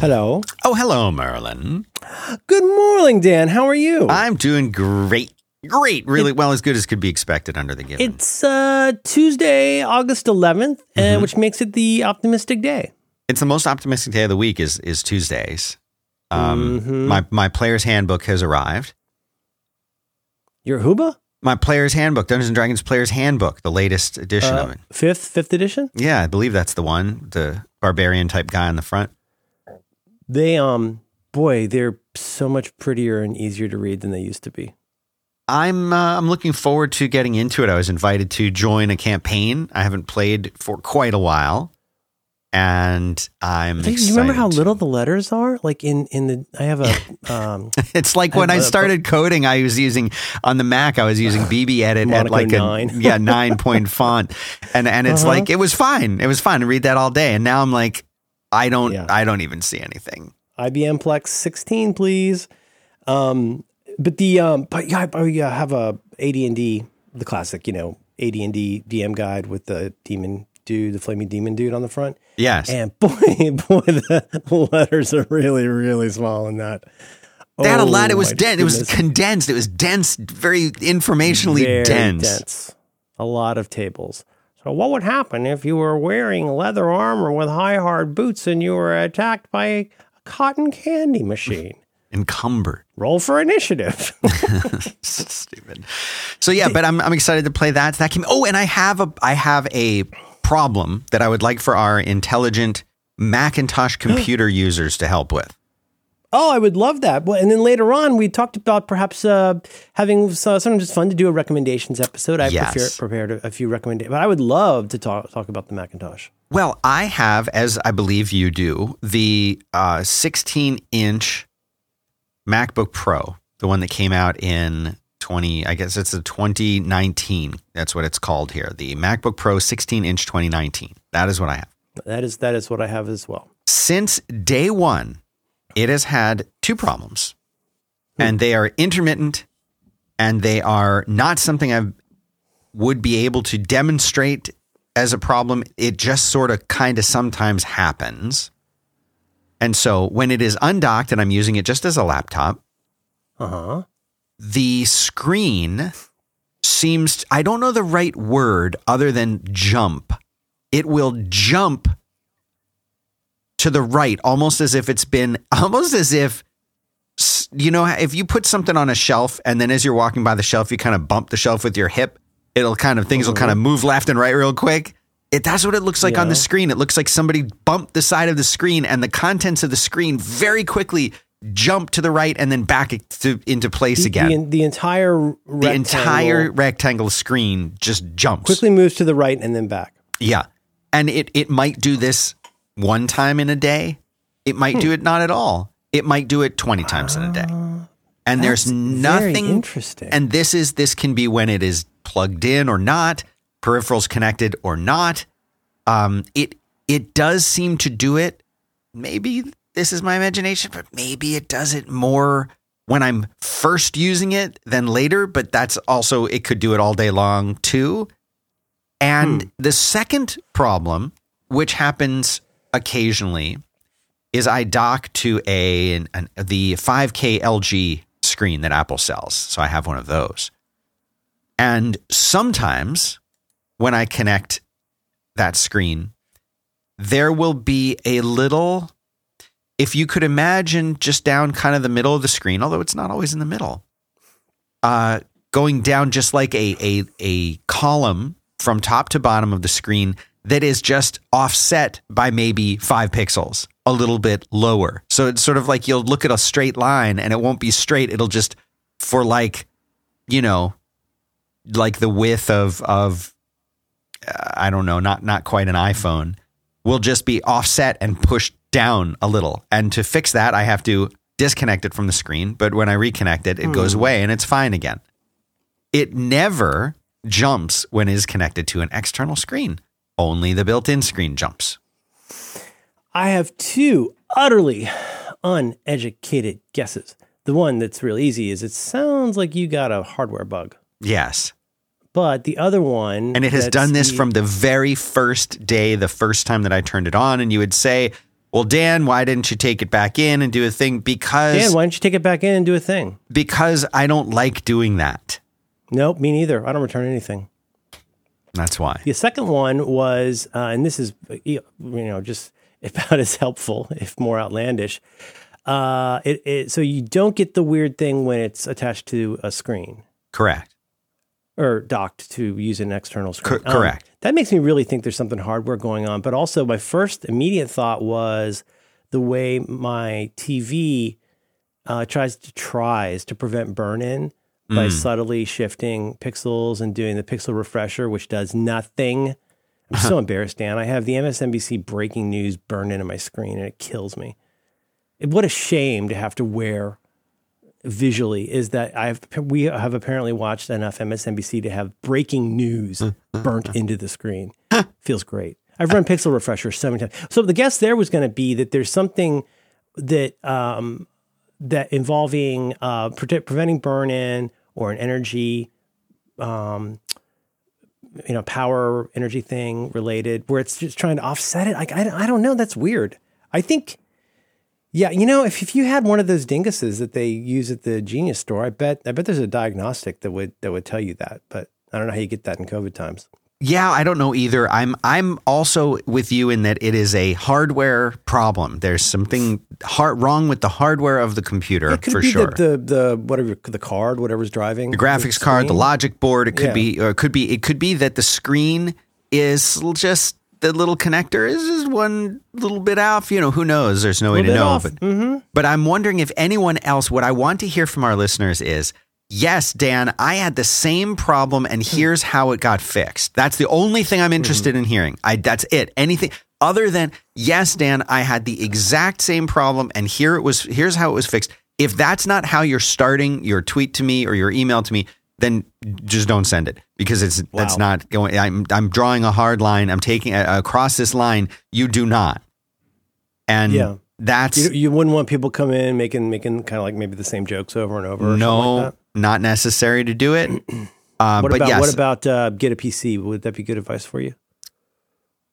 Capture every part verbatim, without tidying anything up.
Hello. Oh, hello, Merlin. Good morning, Dan. How are you? I'm doing great. Great. Really, it, well, as good as could be expected under the given. It's uh, Tuesday, August eleventh, mm-hmm. uh, which makes it the optimistic day. It's the most optimistic day of the week is is Tuesdays. Um, mm-hmm. My my player's handbook has arrived. Your H U B A? My player's handbook, Dungeons and Dragons player's handbook, the latest edition uh, of it. Fifth, fifth edition? Yeah, I believe that's the one. The barbarian type guy on the front. They, um, boy, they're so much prettier and easier to read than they used to be. I'm, uh, I'm looking forward to getting into it. I was invited to join a campaign. I haven't played for quite a while, and I'm. Do you remember how little the letters are? Like in, in the, I have a. Um, it's like I when I started a, coding, I was using on the Mac. I was using uh, B B Edit Monaco at like nine. a yeah nine point font, and and it's uh-huh. like it was fine. It was fine to read that all day, and now I'm like. I don't. Yeah. I don't even see anything. I B M Plex sixteen, please. Um, but the um, but yeah, I, I have a A D and D, the classic, you know, A D and D D M guide with the demon dude, the flaming demon dude on the front. Yes. And boy, boy, the letters are really, really small in that. That oh, a lot. It was dense. It was condensed. It was dense. Very informationally very dense. dense. A lot of tables. So what would happen if you were wearing leather armor with high hard boots and you were attacked by a cotton candy machine? Encumbered. Roll for initiative. Stupid. So yeah, but I'm I'm excited to play that. That came. Oh, and I have a I have a problem that I would like for our intelligent Macintosh computer users to help with. Oh, I would love that. Well, and then later on, we talked about perhaps uh, having uh, sometimes it's fun to do a recommendations episode. I yes. prefer, prepared a few recommendations, but I would love to talk talk about the Macintosh. Well, I have, as I believe you do, the uh, sixteen-inch MacBook Pro, the one that came out in twenty. I guess it's the twenty nineteen. That's what it's called here. The MacBook Pro sixteen-inch twenty nineteen. That is what I have. That is that is what I have as well. Since day one. It has had two problems, and they are intermittent, and they are not something I would be able to demonstrate as a problem. It just sort of kind of sometimes happens. And so when it is undocked and I'm using it just as a laptop, uh-huh. the screen seems, I don't know the right word other than jump. It will jump to the right, almost as if it's been, almost as if, you know, if you put something on a shelf and then as you're walking by the shelf, you kind of bump the shelf with your hip, it'll kind of, things mm-hmm. will kind of move left and right real quick. It, that's what it looks like yeah. on the screen. It looks like somebody bumped the side of the screen and the contents of the screen very quickly jump to the right and then back to, into place the, again. The, the entire rectangle. The entire rectangle screen just jumps. Quickly moves to the right and then back. Yeah. And it it might do this one time in a day. It might hmm. do it not at all. It might do it twenty times uh, in a day. And there's nothing interesting. And this is, this can be when it is plugged in or not, peripherals connected or not. Um, it, it does seem to do it. Maybe this is my imagination, but maybe it does it more when I'm first using it than later, but that's also, it could do it all day long too. And hmm. the second problem, which happens occasionally, is I dock to a an, an, the five K L G screen that Apple sells. So I have one of those. And sometimes when I connect that screen, there will be a little, if you could imagine just down kind of the middle of the screen, although it's not always in the middle, uh, going down just like a, a, a column from top to bottom of the screen that is just offset by maybe five pixels, a little bit lower. So it's sort of like you'll look at a straight line and it won't be straight. It'll just, for like, you know, like the width of, of uh, I don't know, not not quite an iPhone, will just be offset and pushed down a little. And to fix that, I have to disconnect it from the screen. But when I reconnect it, it mm. goes away and it's fine again. It never jumps when it is connected to an external screen. Only the built-in screen jumps. I have two utterly uneducated guesses. The one that's real easy is it sounds like you got a hardware bug. Yes. But the other one... And it has done this the, from the very first day, the first time that I turned it on, and you would say, well, Dan, why didn't you take it back in and do a thing? Because Dan, why didn't you take it back in and do a thing? Because I don't like doing that. Nope, me neither. I don't return anything. That's why. The second one was, uh, and this is, you know, just about as helpful, if more outlandish. Uh, it, it so you don't get the weird thing when it's attached to a screen. Correct. Or docked to use an external screen. Co- correct. Um, that makes me really think there's something hardware going on. But also my first immediate thought was the way my T V uh, tries to tries to prevent burn-in mm. by subtly shifting pixels and doing the pixel refresher, which does nothing. I'm huh. so embarrassed, Dan. I have the M S N B C breaking news burned into my screen, and it kills me. It, what a shame to have to wear... visually is that I've we have apparently watched enough M S N B C to have breaking news burnt into the screen. Feels great. I've run Pixel Refresher so many times. So the guess there was going to be that there's something that um, that involving uh, pre- preventing burn-in or an energy, um, you know, power energy thing related, where it's just trying to offset it. Like I I don't know. That's weird. I think. Yeah, you know, if, if you had one of those dinguses that they use at the Genius store, I bet I bet there's a diagnostic that would that would tell you that. But I don't know how you get that in COVID times. Yeah, I don't know either. I'm I'm also with you in that it is a hardware problem. There's something hard, wrong with the hardware of the computer it could for be sure. The, the the whatever the card, whatever's driving the graphics the card, the logic board. It could yeah. be or it could be it could be that the screen is just. The little connector is just one little bit off. You know, who knows? There's no way to know. Off. But mm-hmm. but I'm wondering if anyone else, what I want to hear from our listeners is, yes, Dan, I had the same problem and here's how it got fixed. That's the only thing I'm interested mm-hmm. in hearing. I That's it. Anything other than, yes, Dan, I had the exact same problem and here it was. Here's how it was fixed. If that's not how you're starting your tweet to me or your email to me, then just don't send it because it's wow. that's not going. I'm I'm drawing a hard line. I'm taking uh, across this line. You do not, and yeah. that's you, you wouldn't want people come in making making kind of like maybe the same jokes over and over. Or no, like that. Not necessary to do it. Uh, what, but about, yes. what about uh, get a P C? Would that be good advice for you?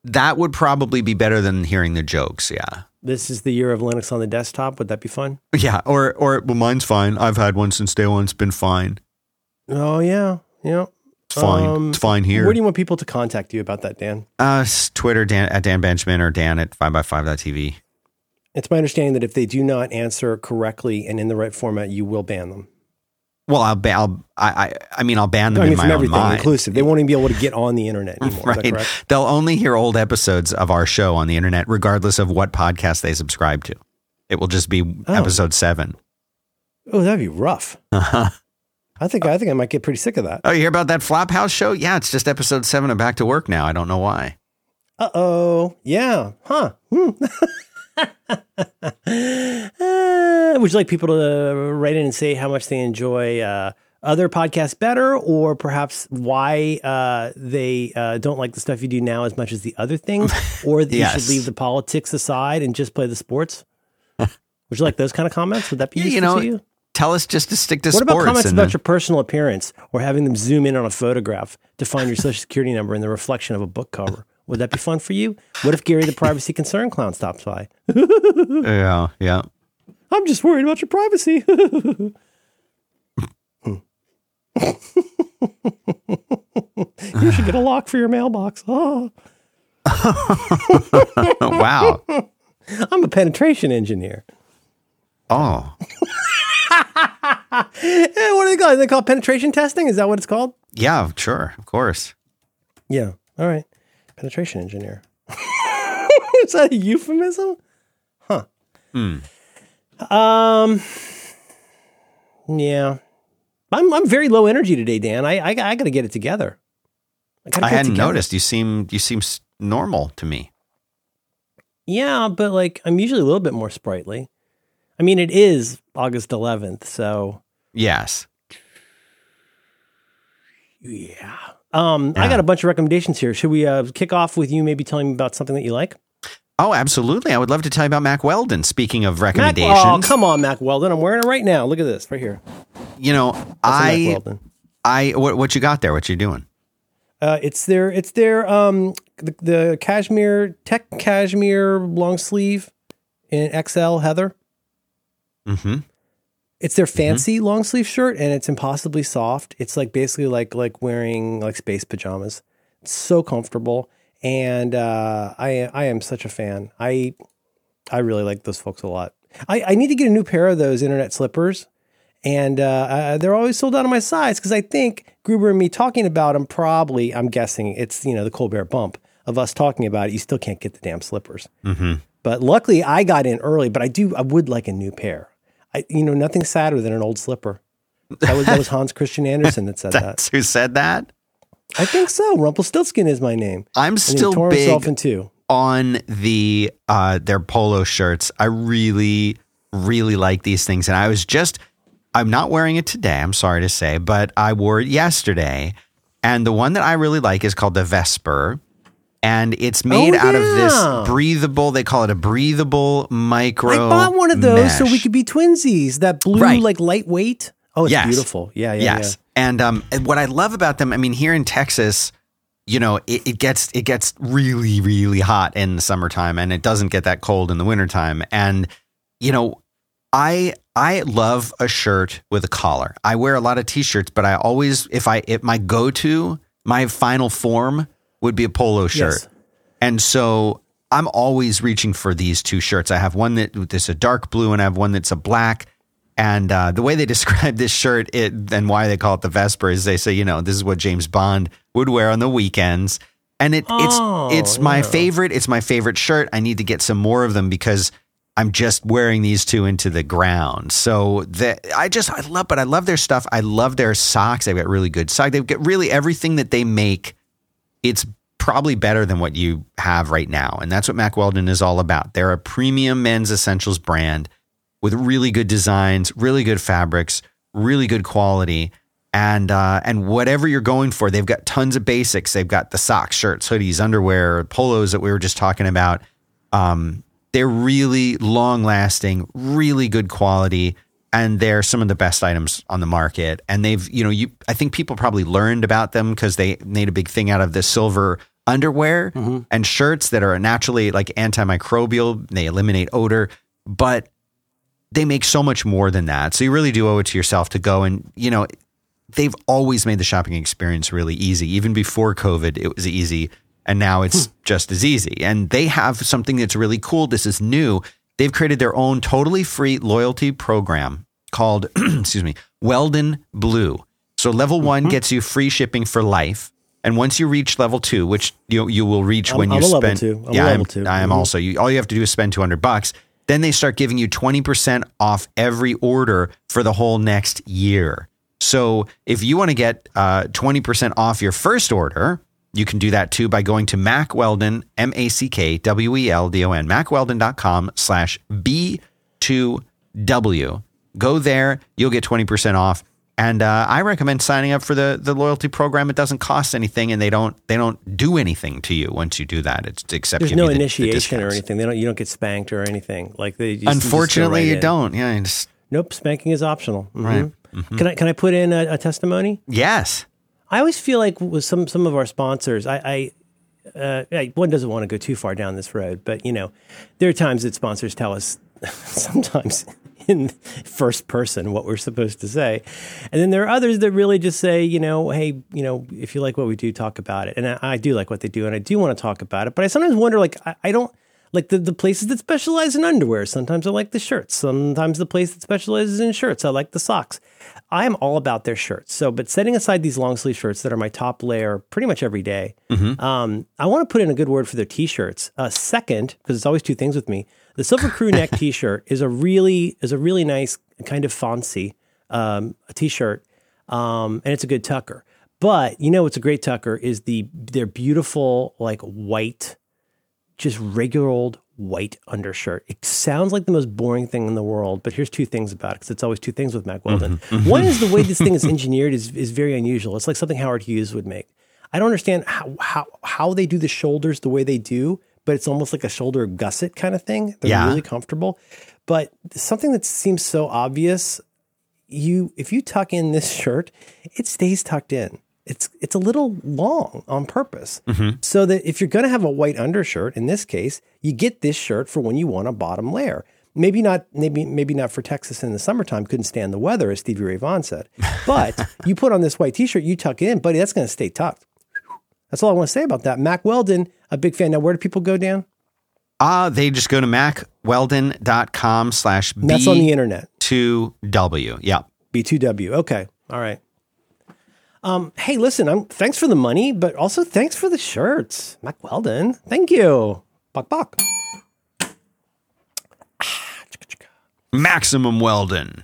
That would probably be better than hearing the jokes. Yeah. This is the year of Linux on the desktop. Would that be fun? Yeah. Or or well, mine's fine. I've had one since day one. It's been fine. Oh, yeah. Yeah. It's fine. Um, it's fine here. Where do you want people to contact you about that, Dan? Uh, Twitter, Dan at Dan Benjamin or Dan at five by five dot t v. It's my understanding that if they do not answer correctly and in the right format, you will ban them. Well, I'll ban, I'll, I, I, I mean, I'll ban them I mean, in my own mind. Inclusive. They won't even be able to get on the internet anymore. Right. They'll only hear old episodes of our show on the internet, regardless of what podcast they subscribe to. It will just be oh. episode seven. Oh, that'd be rough. Uh-huh. I think I think I might get pretty sick of that. Oh, you hear about that Flophouse show? Yeah, it's just episode seven of Back to Work now. I don't know why. Uh-oh. Yeah. Huh. Hmm. uh, would you like people to write in and say how much they enjoy uh, other podcasts better or perhaps why uh, they uh, don't like the stuff you do now as much as the other things or that yes. you should leave the politics aside and just play the sports? Would you like those kind of comments? Would that be yeah, useful you know, to you? Tell us just to stick to sports. What about sports comments about then? Your personal appearance or having them zoom in on a photograph to find your social security number in the reflection of a book cover? Would that be fun for you? What if Gary the privacy concern clown stops by? yeah, yeah. I'm just worried about your privacy. You should get a lock for your mailbox. Oh. Wow. I'm a penetration engineer. Oh. Yeah, what do they call it? They call it penetration testing? Is that what it's called? Yeah, sure. Of course. Yeah. All right. Penetration engineer. Is that a euphemism? Huh. Mm. Um. Yeah. I'm I'm very low energy today, Dan. I I, I got to get it together. I, I hadn't together. noticed. You seem you seem normal to me. Yeah, but like I'm usually a little bit more sprightly. I mean, it is August eleventh, so... Yes. Yeah. Um, yeah. I got a bunch of recommendations here. Should we uh, kick off with you maybe telling me about something that you like? Oh, absolutely. I would love to tell you about Mack Weldon. Speaking of recommendations... Mac, oh, come on, Mack Weldon. I'm wearing it right now. Look at this, right here. You know, That's I... I what, what you got there? What you doing? Uh, it's their... It's their... Um, the, the cashmere... Tech cashmere long sleeve... in X L, Heather. Mm-hmm. It's their fancy mm-hmm. long sleeve shirt, and it's impossibly soft. It's like basically like like wearing like space pajamas. It's so comfortable, and uh, I I am such a fan. I I really like those folks a lot. I, I need to get a new pair of those internet slippers, and uh, I, they're always sold out of my size because I think Gruber and me talking about them probably. I'm guessing it's you know the Colbert bump of us talking about it. You still can't get the damn slippers. Mm-hmm. But luckily, I got in early. But I do I would like a new pair. I, you know, nothing sadder than an old slipper. That was, that was Hans Christian Andersen that said That's that. That's who said that? I think so. Rumpelstiltskin is my name. I'm still tore big himself in two. on the uh, their polo shirts. I really, really like these things. And I was just, I'm not wearing it today, I'm sorry to say, but I wore it yesterday. And the one that I really like is called the Vesper. And it's made oh, yeah. out of this breathable, they call it a breathable micro I bought one of those mesh. So we could be twinsies. That blue, right. like lightweight. Oh, it's yes. beautiful. Yeah, yeah, yes. yeah. And, um, and what I love about them, I mean, here in Texas, you know, it, it gets it gets really, really hot in the summertime, and it doesn't get that cold in the wintertime. And, you know, I I love a shirt with a collar. I wear a lot of T-shirts, but I always, if I, if my go-to, my final form would be a polo shirt. Yes. And so I'm always reaching for these two shirts. I have one that is a dark blue and I have one that's a black. And uh, the way they describe this shirt it, and why they call it the Vesper is they say, you know, this is what James Bond would wear on the weekends. And it, oh, it's it's my yeah. favorite. It's my favorite shirt. I need to get some more of them because I'm just wearing these two into the ground. So that I just, I love, but I love their stuff. I love their socks. They've got really good socks. They've got really everything that they make. It's probably better than what you have right now. And that's what Mack Weldon is all about. They're a premium men's essentials brand with really good designs, really good fabrics, really good quality. And uh, and whatever you're going for, they've got tons of basics. They've got the socks, shirts, hoodies, underwear, polos that we were just talking about. Um, they're really long-lasting, really good quality. And they're some of the best items on the market. And they've, you know, you I think people probably learned about them because they made a big thing out of the silver underwear mm-hmm. and shirts that are naturally like antimicrobial. They eliminate odor, but they make so much more than that. So you really do owe it to yourself to go and, you know, they've always made the shopping experience really easy. Even before COVID, it was easy. And now it's just as easy. And they have something that's really cool. This is new. They've created their own totally free loyalty program called, excuse me, Weldon Blue. So level one mm-hmm. gets you free shipping for life. And once you reach level two, which you you will reach I'm, when I'm you a spend. Level two. I'm yeah, a level I'm, two. I am mm-hmm. also. You, all you have to do is spend two hundred bucks. Then they start giving you twenty percent off every order for the whole next year. So if you want to get uh, twenty percent off your first order, you can do that too by going to Mack Weldon, M A C K W E L D O N, mack weldon dot com slash B two W. Go there. You'll get twenty percent off. And uh, I recommend signing up for the, the loyalty program. It doesn't cost anything, and they don't they don't do anything to you once you do that. It's except there's no the, initiation the or anything. They don't you don't get spanked or anything. Like they just, unfortunately you, just go right you don't. Yeah. You just, nope. Spanking is optional. Mm-hmm. Right. Mm-hmm. Can I can I put in a, a testimony? Yes. I always feel like with some, some of our sponsors, I, I, uh, I one doesn't want to go too far down this road, but you know, there are times that sponsors tell us sometimes in first person what we're supposed to say, and then there are others that really just say, you know, hey, you know, if you like what we do, talk about it, and I, I do like what they do, and I do want to talk about it, but I sometimes wonder, like, I, I don't. Like the, the places that specialize in underwear, sometimes I like the shirts. Sometimes the place that specializes in shirts, I like the socks. I'm all about their shirts. So, but setting aside these long sleeve shirts that are my top layer pretty much every day, mm-hmm. um, I want to put in a good word for their t-shirts. Uh, second, because it's always two things with me, the Silver Crew Neck t-shirt is a really is a really nice kind of fancy um, t-shirt, um, and it's a good tucker. But you know what's a great tucker is the their beautiful like white. Just regular old white undershirt. It sounds like the most boring thing in the world, but here's two things about it, because it's always two things with Mack Weldon. Mm-hmm. One is the way this thing is engineered is is very unusual. It's like something Howard Hughes would make. I don't understand how how, how they do the shoulders the way they do, but it's almost like a shoulder gusset kind of thing. They're yeah. really comfortable. But something that seems so obvious, you if you tuck in this shirt, it stays tucked in. it's it's a little long on purpose. Mm-hmm. So that if you're going to have a white undershirt, in this case, you get this shirt for when you want a bottom layer. Maybe not maybe maybe not for Texas in the summertime, couldn't stand the weather, as Stevie Ray Vaughan said. But you put on this white T-shirt, you tuck it in, buddy, that's going to stay tucked. That's all I want to say about that. Mack Weldon, a big fan. Now, where do people go, Dan? Uh, they just go to mack weldon dot com slash B two W. That's on the internet. B two W, yeah. B two W, okay. All right. Um, hey, listen, I'm, thanks for the money, but also thanks for the shirts. Mack Weldon, thank you. Buck, buck. Maximum Weldon.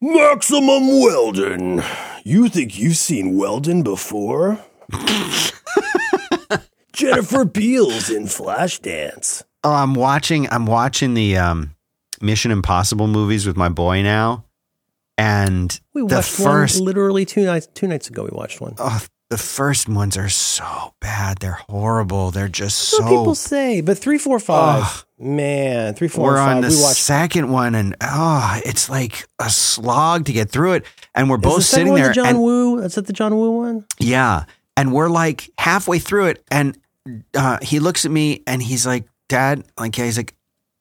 Maximum Weldon. You think you've seen Weldon before? Jennifer Beals in Flashdance. Oh, I'm watching. I'm watching the um, Mission Impossible movies with my boy now, and we the watched first one literally two nights two nights ago. We watched one. Oh, the first ones are so bad. They're horrible. They're just That's so. What people say, but three, four, five. Oh. Man, three, four, we're on the we second one, and oh, it's like a slog to get through it. And we're both sitting there. Is the second one the John Woo? Is that the John Woo one? Yeah, and we're like halfway through it, and uh, he looks at me, and he's like, "Dad," like he's like,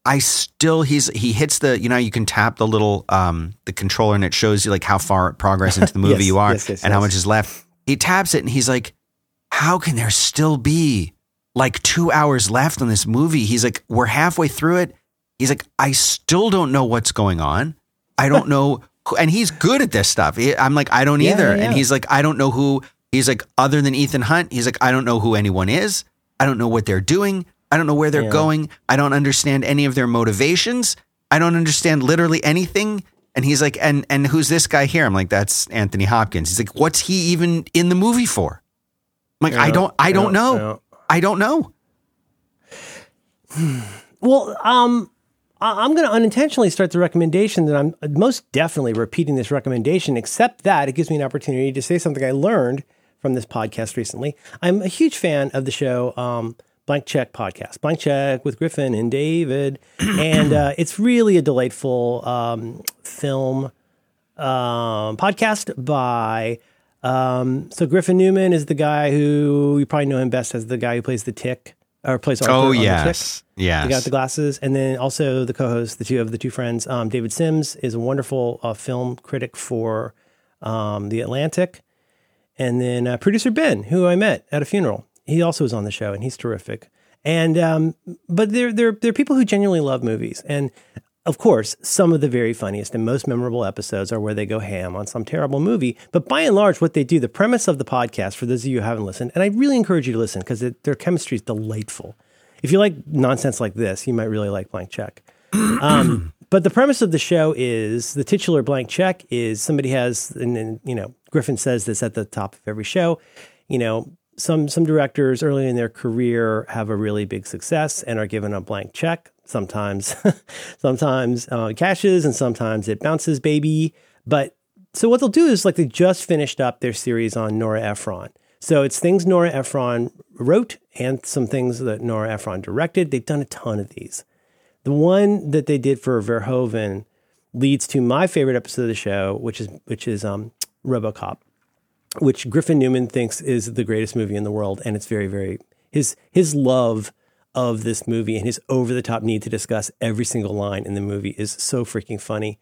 "I still." He's he hits the, you know, you can tap the little um the controller, and it shows you like how far progress into the movie yes, you are, yes, yes, and yes. how much is left. He taps it, and he's like, "How can there still be like two hours left on this movie?" He's like, we're halfway through it. He's like, I still don't know what's going on. I don't know. Who, and he's good at this stuff. I'm like, I don't yeah, either. Yeah. And he's like, I don't know who, he's like, other than Ethan Hunt. He's like, I don't know who anyone is. I don't know what they're doing. I don't know where they're yeah. going. I don't understand any of their motivations. I don't understand literally anything. And he's like, and, and who's this guy here? I'm like, that's Anthony Hopkins. He's like, what's he even in the movie for? I'm like, yeah, I don't, I yeah, don't know. Yeah. I don't know. Well, um, I'm going to unintentionally start the recommendation that I'm most definitely repeating this recommendation, except that it gives me an opportunity to say something I learned from this podcast recently. I'm a huge fan of the show um, Blank Check podcast, Blank Check with Griffin and David. And uh, it's really a delightful um, film um, podcast by... Um, so Griffin Newman is the guy who, you probably know him best as the guy who plays the Tick, or plays Arthur oh, on yes. the Tick. Yes. The guy with the glasses. And then also the co-host, the two of the two friends, um, David Sims is a wonderful uh, film critic for um, The Atlantic. And then uh, producer Ben, who I met at a funeral. He also was on the show, and he's terrific. And, um, but they're, they're, they're people who genuinely love movies. And of course, some of the very funniest and most memorable episodes are where they go ham on some terrible movie. But by and large, what they do, the premise of the podcast, for those of you who haven't listened, and I really encourage you to listen because their chemistry is delightful. If you like nonsense like this, you might really like Blank Check. Um, but the premise of the show is, the titular Blank Check is somebody has, and then, you know, Griffin says this at the top of every show, you know, some some directors early in their career have a really big success and are given a blank check. Sometimes, sometimes uh, cashes and sometimes it bounces, baby. But so what they'll do is, like, they just finished up their series on Nora Ephron. So it's things Nora Ephron wrote and some things that Nora Ephron directed. They've done a ton of these. The one that they did for Verhoeven leads to my favorite episode of the show, which is which is um, RoboCop, which Griffin Newman thinks is the greatest movie in the world. And it's very, very, his his love of this movie and his over-the-top need to discuss every single line in the movie is so freaking funny.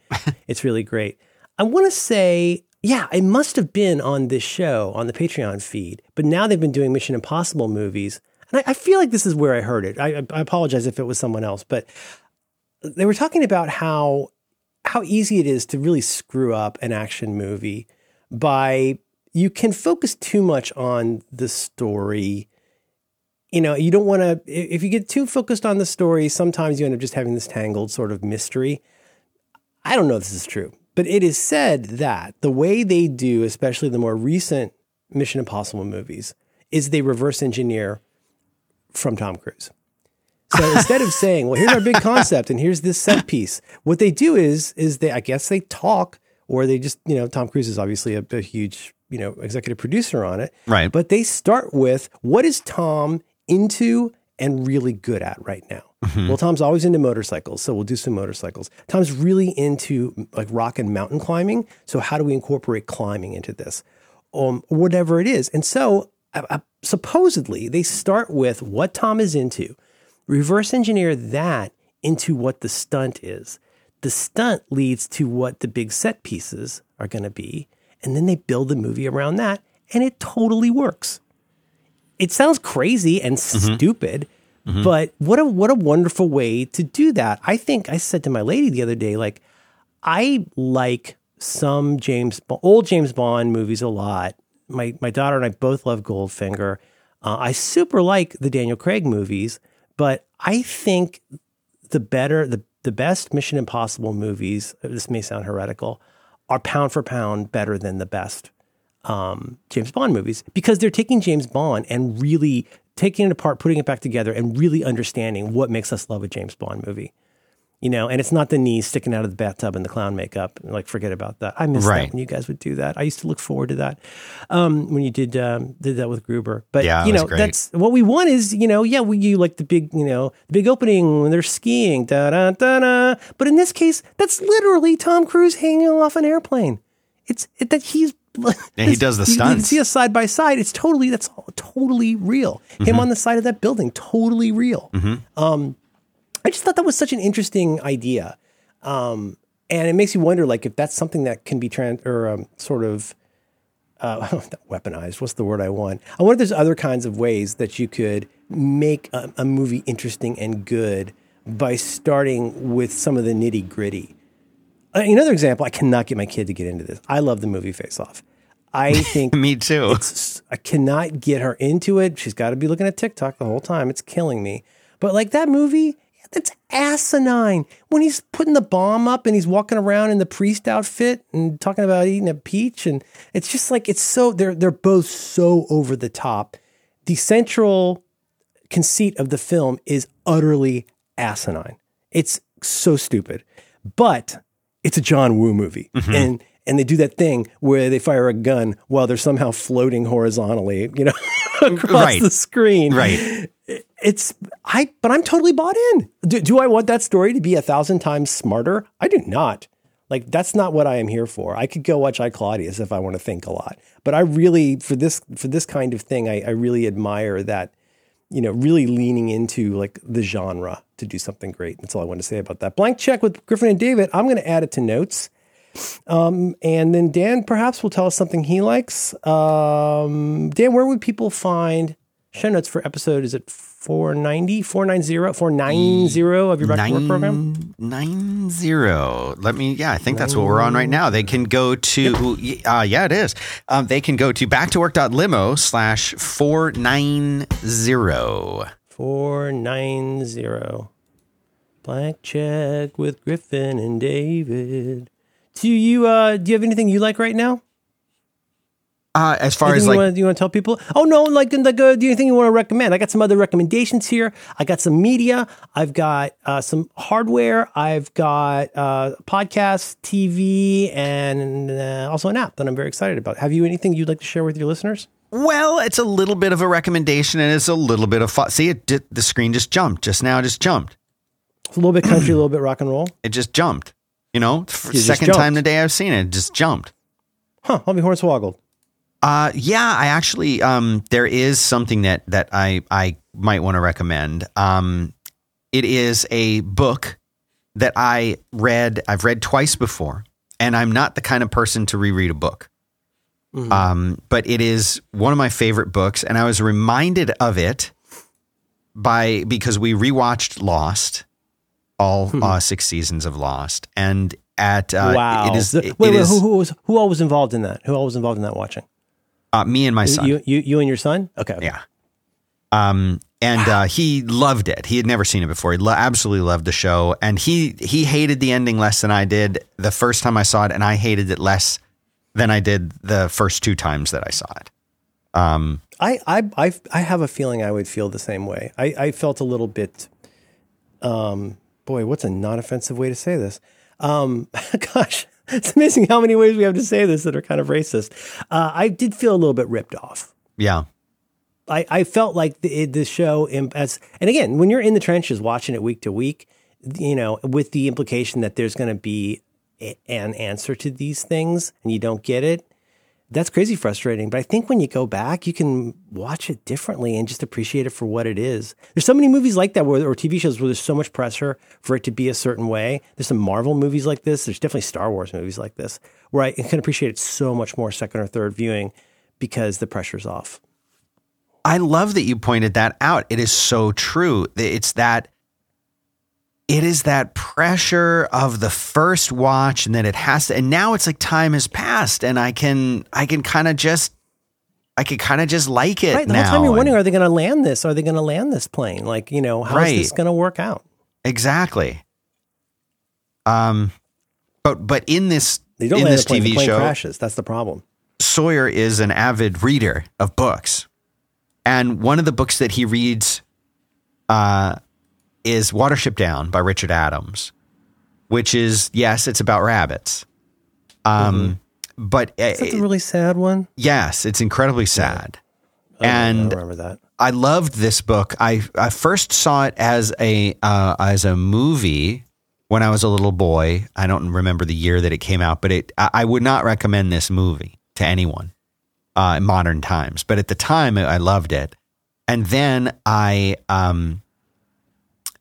It's really great. I want to say, yeah, it must have been on this show, on the Patreon feed, but now they've been doing Mission Impossible movies. And I, I feel like this is where I heard it. I, I apologize if it was someone else, but they were talking about how how easy it is to really screw up an action movie by... You can focus too much on the story. You know, you don't want to, if you get too focused on the story, sometimes you end up just having this tangled sort of mystery. I don't know if this is true, but it is said that the way they do, especially the more recent Mission Impossible movies, is they reverse engineer from Tom Cruise. So instead of saying, well, here's our big concept and here's this set piece, what they do is, is they, I guess they talk or they just, you know, Tom Cruise is obviously a, a huge, you know, executive producer on it. Right. But they start with, what is Tom into and really good at right now? Mm-hmm. Well, Tom's always into motorcycles, so we'll do some motorcycles. Tom's really into like rock and mountain climbing. So how do we incorporate climbing into this? um, whatever it is. And so I, I, supposedly they start with what Tom is into, reverse engineer that into what the stunt is. The stunt leads to what the big set pieces are going to be. And then they build the movie around that. And it totally works. It sounds crazy and mm-hmm. stupid, mm-hmm. but what a what a wonderful way to do that. I think I said to my lady the other day, like, I like some James old James Bond movies a lot. My my daughter and I both love Goldfinger. Uh, I super like the Daniel Craig movies, but I think the better the the best Mission Impossible movies. This may sound heretical, are pound for pound better than the best Um, James Bond movies, because they're taking James Bond and really taking it apart, putting it back together, and really understanding what makes us love a James Bond movie. You know, and it's not the knees sticking out of the bathtub and the clown makeup. Like, forget about that. I miss right. that when you guys would do that. I used to look forward to that um, when you did um, did that with Gruber. But yeah, you know, that's what we want is, you know, yeah, we you like the big, you know, the big opening when they're skiing, da da da da. But in this case, that's literally Tom Cruise hanging off an airplane. It's it, that he's. And he does the stunts. You can see us side by side. It's totally, that's totally real. Mm-hmm. Him on the side of that building, totally real. Mm-hmm. Um, I just thought that was such an interesting idea. Um, and it makes you wonder, like, if that's something that can be trans or um, sort of uh, weaponized. What's the word I want? I wonder if there's other kinds of ways that you could make a, a movie interesting and good by starting with some of the nitty gritty. Another example, I cannot get my kid to get into this. I love the movie Face Off. I think me too. It's, I cannot get her into it. She's got to be looking at TikTok the whole time. It's killing me. But like that movie, that's asinine. When he's putting the bomb up and he's walking around in the priest outfit and talking about eating a peach, and it's just like it's so they're they're both so over the top. The central conceit of the film is utterly asinine. It's so stupid, but it's a John Woo movie. Mm-hmm. And and they do that thing where they fire a gun while they're somehow floating horizontally, you know, across right. the screen. Right. It's I but I'm totally bought in. Do, do I want that story to be a thousand times smarter? I do not. Like, that's not what I am here for. I could go watch I, Claudius if I want to think a lot. But I really for this for this kind of thing, I, I really admire that, you know, really leaning into like the genre to do something great. That's all I want to say about that. Blank Check with Griffin and David. I'm going to add it to notes. Um, and then Dan perhaps will tell us something he likes. Um, Dan, where would people find show notes for episode? Is it four ninety, four ninety, four ninety of your back to work program? nine zero Let me, yeah, I think that's what we're on right now. They can go to, yep. uh, yeah, it is. Um, they can go to backtowork.limo slash 490. four ninety Blank Check with Griffin and David. Do you uh, do you have anything you like right now? Uh, as far anything as like, you wanna, do you want to tell people? Oh no, like, like uh, do you think you want to recommend? I got some other recommendations here. I got some media. I've got uh, some hardware. I've got uh, podcasts, T V, and uh, also an app that I'm very excited about. Have you anything you'd like to share with your listeners? Well, it's a little bit of a recommendation, and it's a little bit of fun. See, it did, the screen just jumped just now. It just jumped. It's a little bit country, a little bit rock and roll. It just jumped. You know, it second time today I've seen it. It just jumped. Huh? I'll be hornswoggled. Uh, yeah, I actually um, there is something that that I I might want to recommend. Um, it is a book that I read. I've read twice before, and I'm not the kind of person to reread a book. Mm-hmm. Um, but it is one of my favorite books, and I was reminded of it by because we rewatched Lost, all hmm. uh, six seasons of Lost, and at uh, wow, it is, it, wait, it wait, is, who, who was who all was involved in that? Who all was involved in that watching? Uh, me and my son. You, you, you and your son? Okay. Yeah. Um, and wow. uh, he loved it. He had never seen it before. He lo- absolutely loved the show, and he he hated the ending less than I did the first time I saw it, and I hated it less than I did the first two times that I saw it. Um, I, I, I, I have a feeling I would feel the same way. I, I felt a little bit, um, boy, what's a non-offensive way to say this? Um, gosh, it's amazing how many ways we have to say this that are kind of racist. Uh, I did feel a little bit ripped off. Yeah. I, I felt like the, the show, as, and again, when you're in the trenches watching it week to week, you know, with the implication that there's going to be an answer to these things and you don't get it, that's crazy frustrating. But I think when you go back, you can watch it differently and just appreciate it for what it is. There's so many movies like that where, or T V shows where there's so much pressure for it to be a certain way. There's some Marvel movies like this. There's definitely Star Wars movies like this where I can appreciate it so much more second or third viewing because the pressure's off. I love that you pointed that out. It is so true. It's that It is that pressure of the first watch, and then it has to, and now it's like time has passed and I can, I can kind of just, I can kind of just like it right, the now. The whole time you're wondering, and, are they going to land this? Are they going to land this plane? Like, you know, how right. is this going to work out? Exactly. Um, but, but in this, they don't in land this the plane, T V the plane show, crashes. That's the problem. Sawyer is an avid reader of books. And one of the books that he reads, uh, is Watership Down by Richard Adams, which is, yes, it's about rabbits. Um, mm-hmm. But it's a really sad one. Yes, it's incredibly sad. Yeah. And I remember that. I loved this book. I, I first saw it as a uh, as a movie when I was a little boy. I don't remember the year that it came out, but it I, I would not recommend this movie to anyone uh, in modern times. But at the time, I loved it. And then I... Um,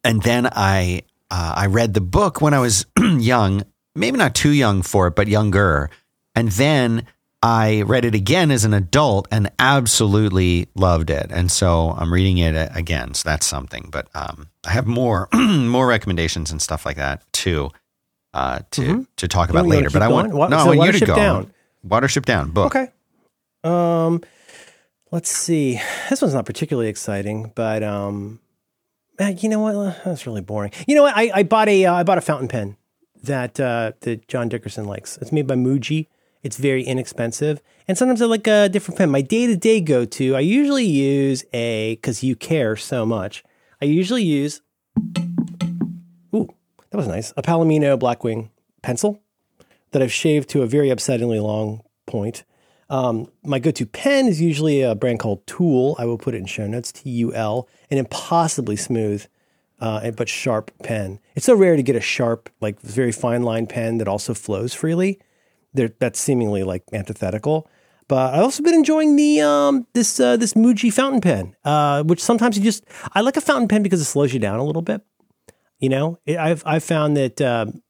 And then I uh, I read the book when I was young, maybe not too young for it, but younger. And then I read it again as an adult and absolutely loved it. And so I'm reading it again. So that's something. But um, I have more more recommendations and stuff like that too uh, to mm-hmm. to talk about later. But I want Wa- no, so I want you to go. Down. Watership Down book. Okay. Um, let's see. This one's not particularly exciting, but. Um... You know what? That's really boring. You know what? I, I bought a uh, I bought a fountain pen that uh, that John Dickerson likes. It's made by Muji. It's very inexpensive, and sometimes I like a different pen. My day to day go to, I usually use a because you care so much. I usually use. Ooh, that was nice. A Palomino Blackwing pencil that I've shaved to a very upsettingly long point. Um, my go-to pen is usually a brand called Tulle. I will put it in show notes, T U L, an impossibly smooth, uh, but sharp pen. It's so rare to get a sharp, like very fine line pen that also flows freely. They're, that's seemingly like antithetical, but I've also been enjoying the, um, this, uh, this Muji fountain pen, uh, which sometimes you just, I like a fountain pen because it slows you down a little bit. You know, it, I've, I've found that, um,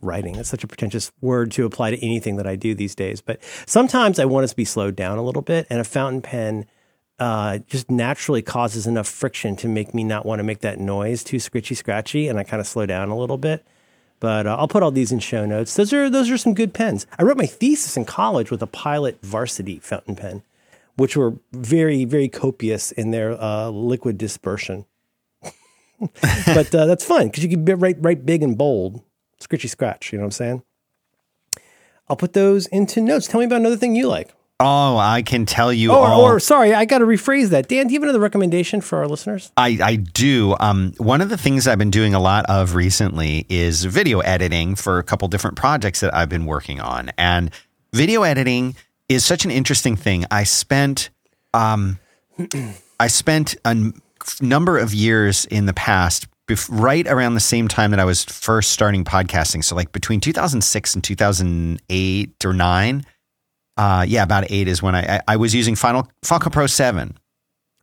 writing, that's such a pretentious word to apply to anything that I do these days. But sometimes I want it to be slowed down a little bit, and a fountain pen uh, just naturally causes enough friction to make me not want to make that noise too scritchy scratchy, and I kind of slow down a little bit. But uh, I'll put all these in show notes. Those are those are some good pens. I wrote my thesis in college with a Pilot Varsity fountain pen, which were very, very copious in their uh, liquid dispersion. But uh, that's fun because you can write, write big and bold. Scritchy scratch, you know what I'm saying? I'll put those into notes. Tell me about another thing you like. Oh, I can tell you. Oh, all. Or sorry, I got to rephrase that. Dan, do you have another recommendation for our listeners? I, I do. Um, one of the things I've been doing a lot of recently is video editing for a couple different projects that I've been working on. And video editing is such an interesting thing. I spent, um, I spent a n- number of years in the past right around the same time that I was first starting podcasting. So like between two thousand six and two thousand eight or nine, uh, yeah, about eight is when I, I, I was using Final Final Cut Pro seven.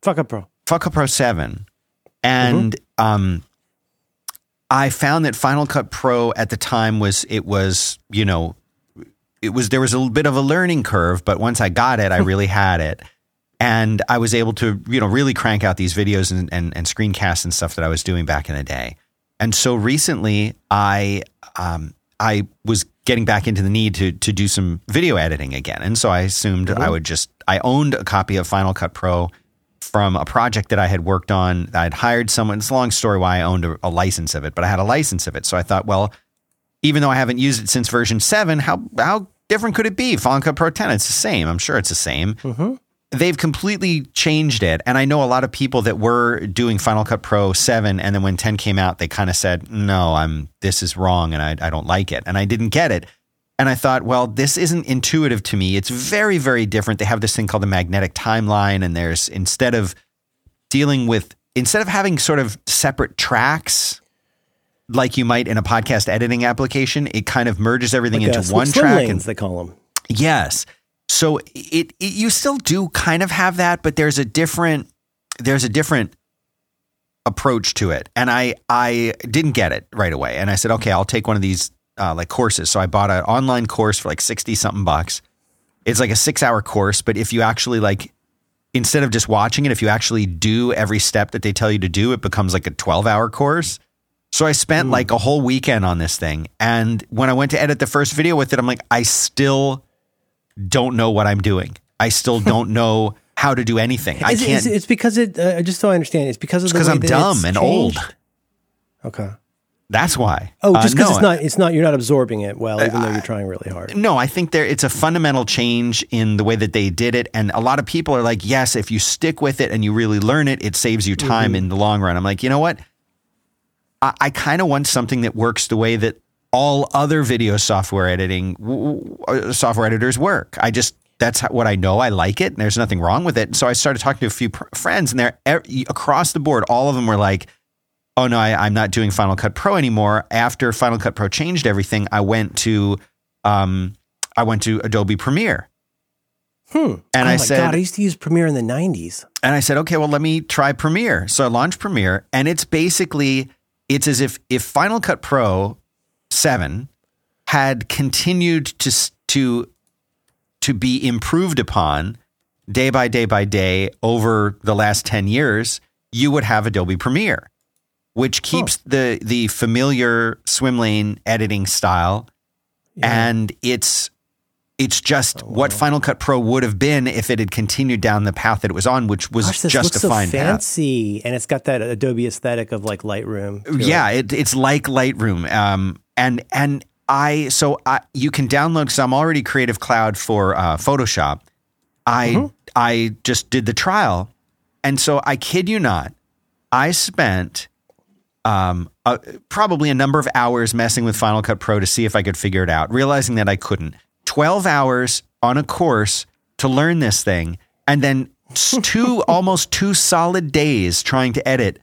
Final Cut Pro. Final Cut Pro seven. And mm-hmm. um, I found that Final Cut Pro at the time was, it was, you know, it was, there was a little bit of a learning curve, but once I got it, I really had it. And I was able to, you know, really crank out these videos and, and, and screencasts and stuff that I was doing back in the day. And so recently I um, I was getting back into the need to to do some video editing again. And so I assumed mm-hmm. I would just, I owned a copy of Final Cut Pro from a project that I had worked on. I'd hired someone. It's a long story why I owned a, a license of it, but I had a license of it. So I thought, well, even though I haven't used it since version seven, how, how different could it be? Final Cut Pro ten, it's the same. I'm sure it's the same. Mm-hmm. They've completely changed it. And I know a lot of people that were doing Final Cut Pro seven. And then when ten came out, they kind of said, no, I'm, this is wrong. And I, I don't like it. And I didn't get it. And I thought, well, this isn't intuitive to me. It's very, very different. They have this thing called the magnetic timeline. And there's, instead of dealing with, instead of having sort of separate tracks, like you might in a podcast editing application, it kind of merges everything like into a, one track. Slim lanes, and, they call them. Yes. So it, it you still do kind of have that, but there's a different there's a different approach to it. And I I didn't get it right away. And I said, okay, I'll take one of these uh, like courses. So I bought an online course for like sixty something bucks. It's like a six hour course, but if you actually like, instead of just watching it, if you actually do every step that they tell you to do, it becomes like a twelve hour course. So I spent Ooh. like a whole weekend on this thing. And when I went to edit the first video with it, I'm like, I still don't know what I'm doing. I still don't know how to do anything. I is can't. It, it's because it, uh, just so I understand, it's because of the way that it's changed. Because I'm dumb and old. Okay. That's why. Oh, just because uh, no, it's not, it's not, you're not absorbing it well, even uh, though you're trying really hard. No, I think there, it's a fundamental change in the way that they did it. And a lot of people are like, yes, if you stick with it and you really learn it, it saves you time mm-hmm. in the long run. I'm like, you know what? I, I kind of want something that works the way that all other video software editing, w- w- software editors work. I just, that's what I know. I like it and there's nothing wrong with it. So I started talking to a few pr- friends and they're e- across the board, all of them were like, oh no, I, I'm not doing Final Cut Pro anymore. After Final Cut Pro changed everything, I went to, um, I went to Adobe Premiere. Hmm. And oh I my said, God, I used to use Premiere in the nineties. And I said, okay, well, let me try Premiere. So I launched Premiere, and it's basically, it's as if if Final Cut Pro seven had continued to to to be improved upon day by day by day over the last ten years, you would have Adobe Premiere, which keeps oh. the the familiar swim lane editing style, yeah. and it's it's just oh, wow. what Final Cut Pro would have been if it had continued down the path that it was on, which was Gosh, this just looks a fine so fancy, path. And it's got that Adobe aesthetic of like Lightroom. Too. Yeah, it, it's like Lightroom, um, and and I so I, you can download because I'm already Creative Cloud for uh, Photoshop. I mm-hmm. I just did the trial, and so I kid you not, I spent. Um, uh, probably a number of hours messing with Final Cut Pro to see if I could figure it out, realizing that I couldn't. twelve hours on a course to learn this thing, and then two, almost two solid days trying to edit.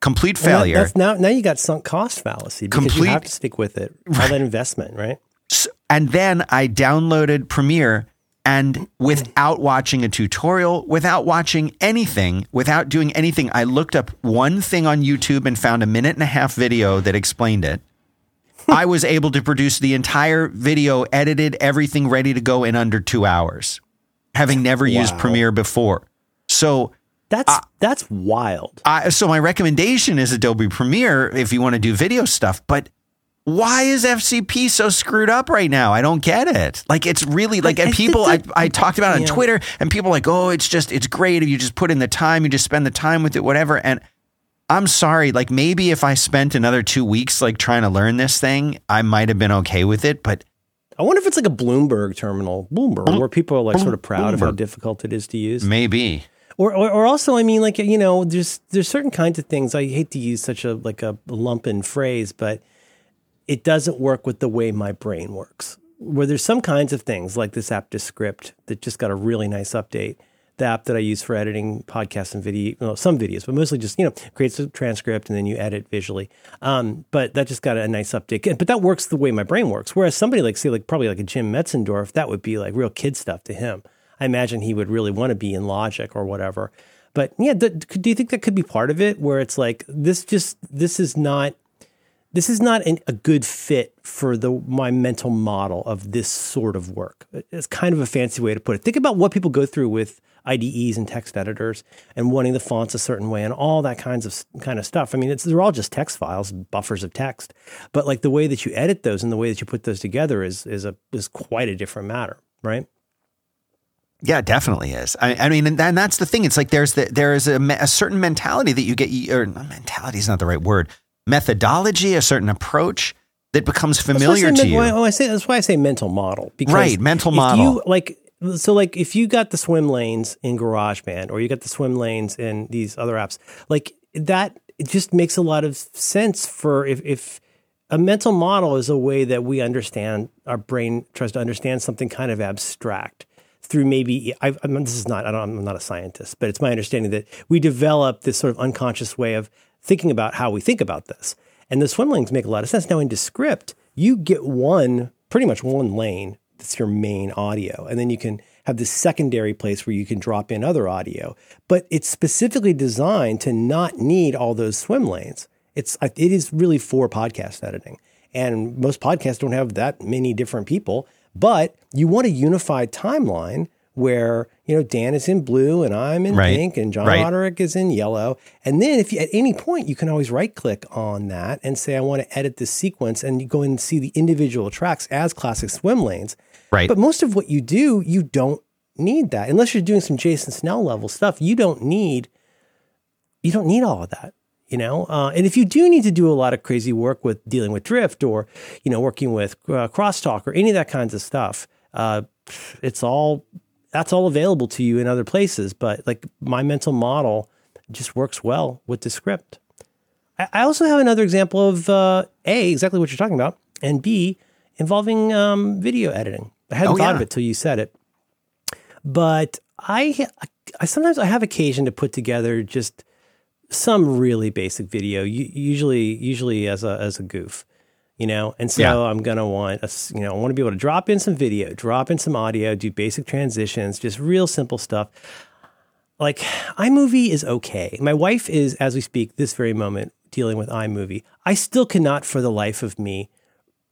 Complete failure. That, that's now, now you got sunk cost fallacy because complete, you have to stick with it. All that investment, right? So, and then I downloaded Premiere, and without watching a tutorial, without watching anything, without doing anything, I looked up one thing on YouTube and found a minute and a half video that explained it. I was able to produce the entire video, edited, everything ready to go in under two hours, having never wow. used Premiere before. So that's uh, that's wild. I, so my recommendation is Adobe Premiere if you want to do video stuff, but why is F C P so screwed up right now? I don't get it. Like, it's really like, and people, I, I talked about it on Twitter, and people are like, oh, it's just, it's great if you just put in the time, you just spend the time with it, whatever. And I'm sorry, like, maybe if I spent another two weeks, like, trying to learn this thing, I might have been okay with it. But I wonder if it's like a Bloomberg terminal, Bloomberg, where people are like sort of proud Bloomberg. of how difficult it is to use. Maybe. Or, or, or also, I mean, like, you know, there's, there's certain kinds of things. I hate to use such a, like a lumpen phrase, but it doesn't work with the way my brain works. Where there's some kinds of things like this app Descript that just got a really nice update. The app that I use for editing podcasts and video, well, some videos, but mostly just, you know, creates a transcript and then you edit visually. Um, but that just got a nice update. But that works the way my brain works. Whereas somebody like, say, like probably like a Jim Metzendorf, that would be like real kid stuff to him. I imagine he would really want to be in Logic or whatever. But yeah, th- do you think that could be part of it? Where it's like, this just, this is not, This is not an, a good fit for the my mental model of this sort of work. It's kind of a fancy way to put it. Think about what people go through with I D Es and text editors and wanting the fonts a certain way and all that kinds of kind of stuff. I mean, it's, they're all just text files, buffers of text, but like the way that you edit those and the way that you put those together is is a is quite a different matter, right? Yeah, it definitely is. I, I mean, and, and that's the thing. It's like there's the, there is a, a certain mentality that you get. Or mentality is not the right word. Methodology, a certain approach that becomes familiar to you. Why, oh, I say that's why I say mental model. Because right, mental model. You, like so, like if you got the swim lanes in GarageBand or you got the swim lanes in these other apps, like that, it just makes a lot of sense for if, if a mental model is a way that we understand our brain tries to understand something kind of abstract. Through maybe, I've, I mean, this is not, I don't, I'm not a scientist, but it's my understanding that we develop this sort of unconscious way of thinking about how we think about this. And the swim lanes make a lot of sense. Now in Descript, you get one, pretty much one lane that's your main audio. And then you can have this secondary place where you can drop in other audio. But it's specifically designed to not need all those swim lanes. It's it is really for podcast editing. And most podcasts don't have that many different people. But you want a unified timeline where, you know, Dan is in blue and I'm in right. pink and John right. Roderick is in yellow. And then if you, at any point, you can always right click on that and say, I want to edit this sequence, and you go in and see the individual tracks as classic swim lanes. Right. But most of what you do, you don't need that. Unless you're doing some Jason Snell level stuff, you don't need, you don't need all of that. You know, uh, and if you do need to do a lot of crazy work with dealing with drift or, you know, working with uh, crosstalk or any of that kinds of stuff, uh, it's all, that's all available to you in other places. But like my mental model just works well with Descript. I, I also have another example of uh, A, exactly what you're talking about, and B, involving um, video editing. I hadn't oh, thought yeah. of it till you said it. But I, I sometimes I have occasion to put together just some really basic video, usually usually as a as a goof, you know? And so yeah. I'm going to want, a, you know, I want to be able to drop in some video, drop in some audio, do basic transitions, just real simple stuff. Like iMovie is okay. My wife is, as we speak, this very moment, dealing with iMovie. I still cannot for the life of me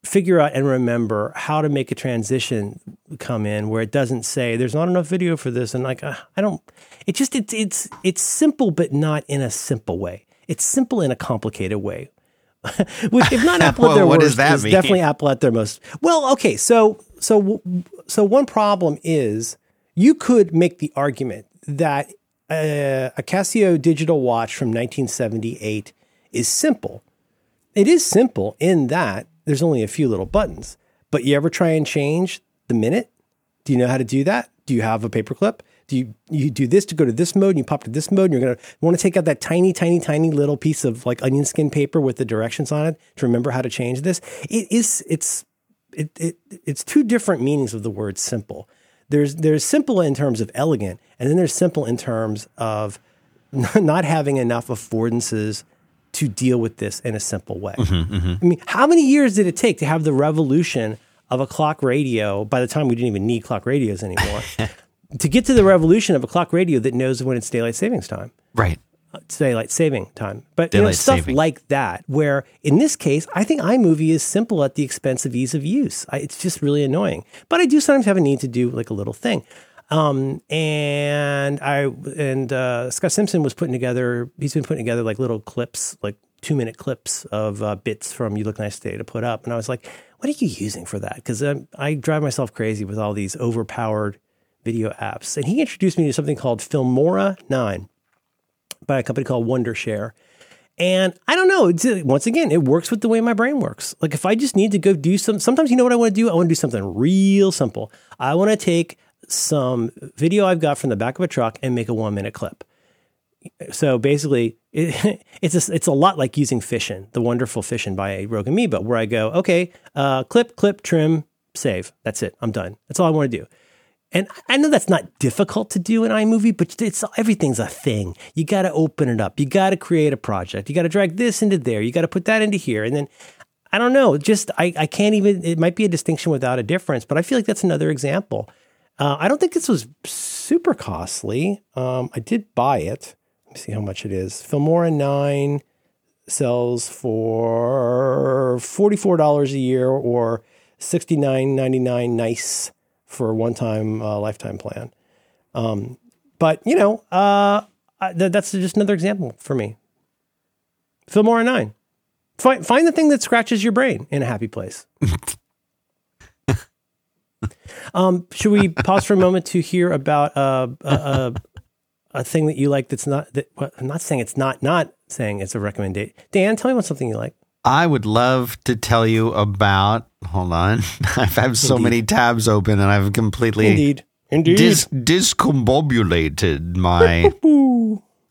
figure out and remember how to make a transition come in where it doesn't say there's not enough video for this. And like, uh, I don't, it just, it's, it's, it's simple, but not in a simple way. It's simple in a complicated way, which if not Apple well, at their what worst, does that is mean? Definitely Apple at their most. Well, okay. So, so, so one problem is you could make the argument that a, a Casio digital watch from nineteen seventy-eight is simple. It is simple in that there's only a few little buttons, but you ever try and change the minute? Do you know how to do that? Do you have a paperclip? Do you, you do this to go to this mode and you pop to this mode and you're going to want to take out that tiny, tiny, tiny little piece of like onion skin paper with the directions on it to remember how to change this? It is, it's, it, it, it's two different meanings of the word simple. There's, there's simple in terms of elegant, and then there's simple in terms of not having enough affordances to deal with this in a simple way. Mm-hmm, mm-hmm. I mean, how many years did it take to have the revolution of a clock radio by the time we didn't even need clock radios anymore to get to the revolution of a clock radio that knows when it's daylight savings time, right? Uh, it's daylight saving time, but you know, stuff saving. Like that, where in this case, I think iMovie is simple at the expense of ease of use. I, it's just really annoying, but I do sometimes have a need to do like a little thing. Um, and I, and, uh, Scott Simpson was putting together, he's been putting together like little clips, like two minute clips of, uh, bits from You Look Nice Today to put up. And I was like, what are you using for that? Cause um, I drive myself crazy with all these overpowered video apps. And he introduced me to something called Filmora nine by a company called Wondershare. And I don't know, it's, once again, it works with the way my brain works. Like if I just need to go do some, sometimes you know what I want to do? I want to do something real simple. I want to take some video I've got from the back of a truck and make a one minute clip. So basically it, it's, a, it's a lot like using Fission, the wonderful Fission by Rogue Amoeba, where I go, okay, uh, clip, clip, trim, save. That's it. I'm done. That's all I want to do. And I know that's not difficult to do in iMovie, but it's everything's a thing. You got to open it up. You got to create a project. You got to drag this into there. You got to put that into here. And then I don't know, just, I, I can't even, it might be a distinction without a difference, but I feel like that's another example. Uh, I don't think this was super costly. Um, I did buy it. Let me see how much it is. Filmora nine sells for forty-four dollars a year or sixty-nine ninety-nine nice for a one-time uh, lifetime plan. Um, but, you know, uh, th- that's just another example for me. Filmora nine. Find, find the thing that scratches your brain in a happy place. Um, should we pause for a moment to hear about uh, a, a a thing that you like? That's not that. Well, I'm not saying it's not not saying it's a recommendation. Dan, tell me about something you like. I would love to tell you about. Hold on, I have so Indeed. many tabs open, and I've completely Indeed. Indeed. Dis, discombobulated my.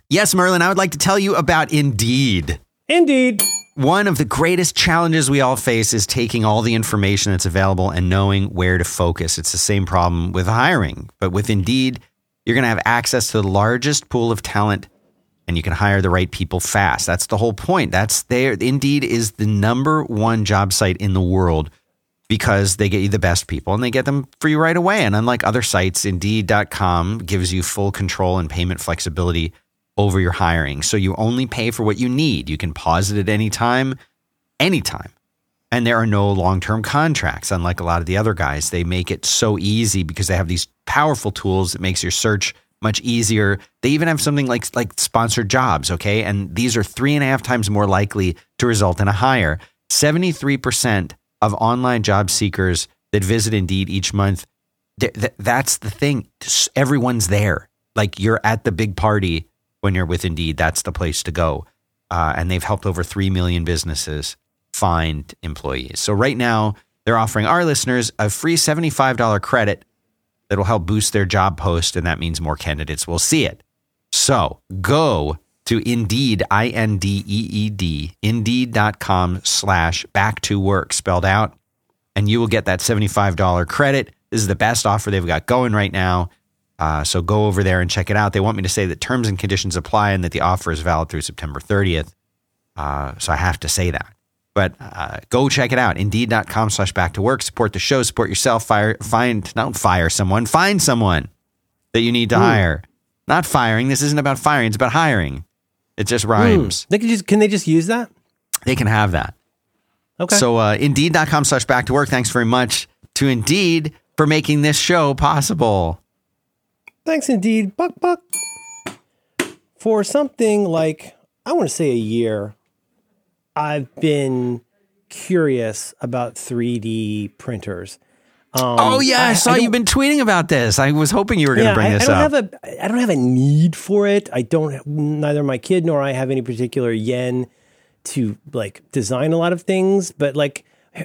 Yes, Merlin, I would like to tell you about Indeed. Indeed. One of the greatest challenges we all face is taking all the information that's available and knowing where to focus. It's the same problem with hiring, but with Indeed, you're going to have access to the largest pool of talent and you can hire the right people fast. That's the whole point. That's there. Indeed is the number one job site in the world because they get you the best people and they get them for you right away. And unlike other sites, Indeed dot com gives you full control and payment flexibility over your hiring. So you only pay for what you need. You can pause it at any time, anytime. And there are no long-term contracts, unlike a lot of the other guys. They make it so easy because they have these powerful tools that makes your search much easier. They even have something like, like sponsored jobs, okay? And these are three and a half times more likely to result in a hire. seventy-three percent of online job seekers that visit Indeed each month, th- th- that's the thing. Everyone's there. Like, you're at the big party when you're with Indeed. That's the place to go. Uh, and they've helped over three million businesses find employees. So right now, they're offering our listeners a free seventy-five dollars credit that'll help boost their job post, and that means more candidates will see it. So go to Indeed, I N D E E D, Indeed dot com slash back to work, spelled out, and you will get that seventy-five dollars credit. This is the best offer they've got going right now, uh, so go over there and check it out. They want me to say that terms and conditions apply and that the offer is valid through September thirtieth, uh, so I have to say that. But uh, go check it out. Indeed dot com slash back to work. Support the show. Support yourself. Fire, find, not fire someone. Find someone that you need to mm. hire. Not firing. This isn't about firing. It's about hiring. It just rhymes. Mm. They can just, can they just use that? They can have that. Okay. So uh, Indeed dot com slash back to work. Thanks very much to Indeed for making this show possible. Thanks, Indeed. Buck, buck. For something like, I want to say a year, I've been curious about three D printers. Um, oh yeah, I, I saw I you've been tweeting about this. I was hoping you were going to yeah, bring I, this I don't up. Have a, I don't have a need for it. I don't. Neither my kid nor I have any particular yen to like design a lot of things. But like,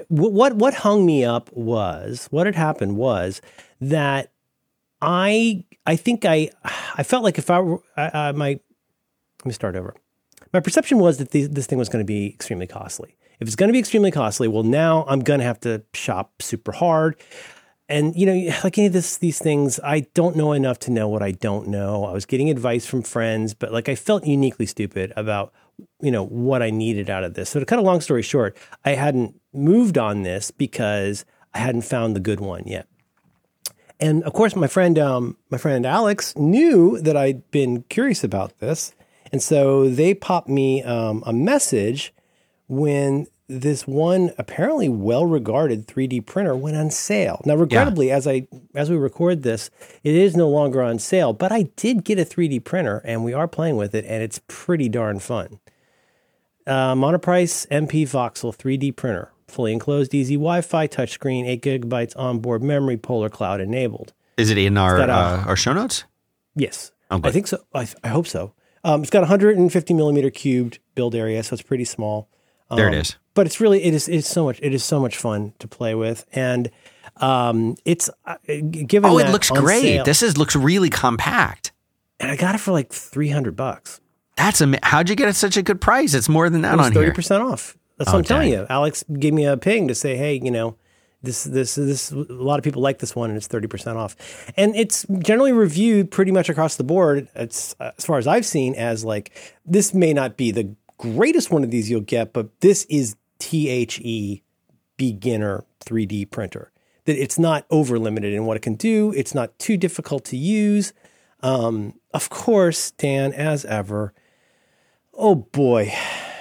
what what hung me up was what had happened was that I I think I I felt like if I were uh, my let me start over. My perception was that the, this thing was going to be extremely costly. If it's going to be extremely costly, well, now I'm going to have to shop super hard. And, you know, like any of this, these things, I don't know enough to know what I don't know. I was getting advice from friends, but like I felt uniquely stupid about, you know, what I needed out of this. So to cut a long story short, I hadn't moved on this because I hadn't found the good one yet. And of course, my friend, um, my friend Alex knew that I'd been curious about this. And so they popped me um, a message when this one apparently well-regarded three D printer went on sale. Now, regrettably, yeah. as I as we record this, it is no longer on sale. But I did get a three D printer, and we are playing with it, and it's pretty darn fun. Uh, Monoprice M P Voxel three D printer, fully enclosed, easy Wi-Fi, touchscreen, eight gigabytes onboard memory, Polar Cloud enabled. Is it in our uh, our show notes? Yes, okay. I think so. I, I hope so. Um, it's got one hundred fifty millimeter cubed build area, so it's pretty small. Um, there it is. But it's really it is it's so much it is so much fun to play with, and um, it's uh, given. Oh, that it looks great. Sale, this is looks really compact. And I got it for like three hundred bucks. That's am- how'd you get it at such a good price? It's more than that on here. It was thirty percent off. That's oh, what I'm dang. telling you. Alex gave me a ping to say, hey, you know. This, this, this, a lot of people like this one and it's thirty percent off. And it's generally reviewed pretty much across the board. It's, uh, as far as I've seen, as like, this may not be the greatest one of these you'll get, but this is T H E beginner three D printer. That it's not over limited in what it can do. It's not too difficult to use. Um, of course, Dan, as ever, oh boy,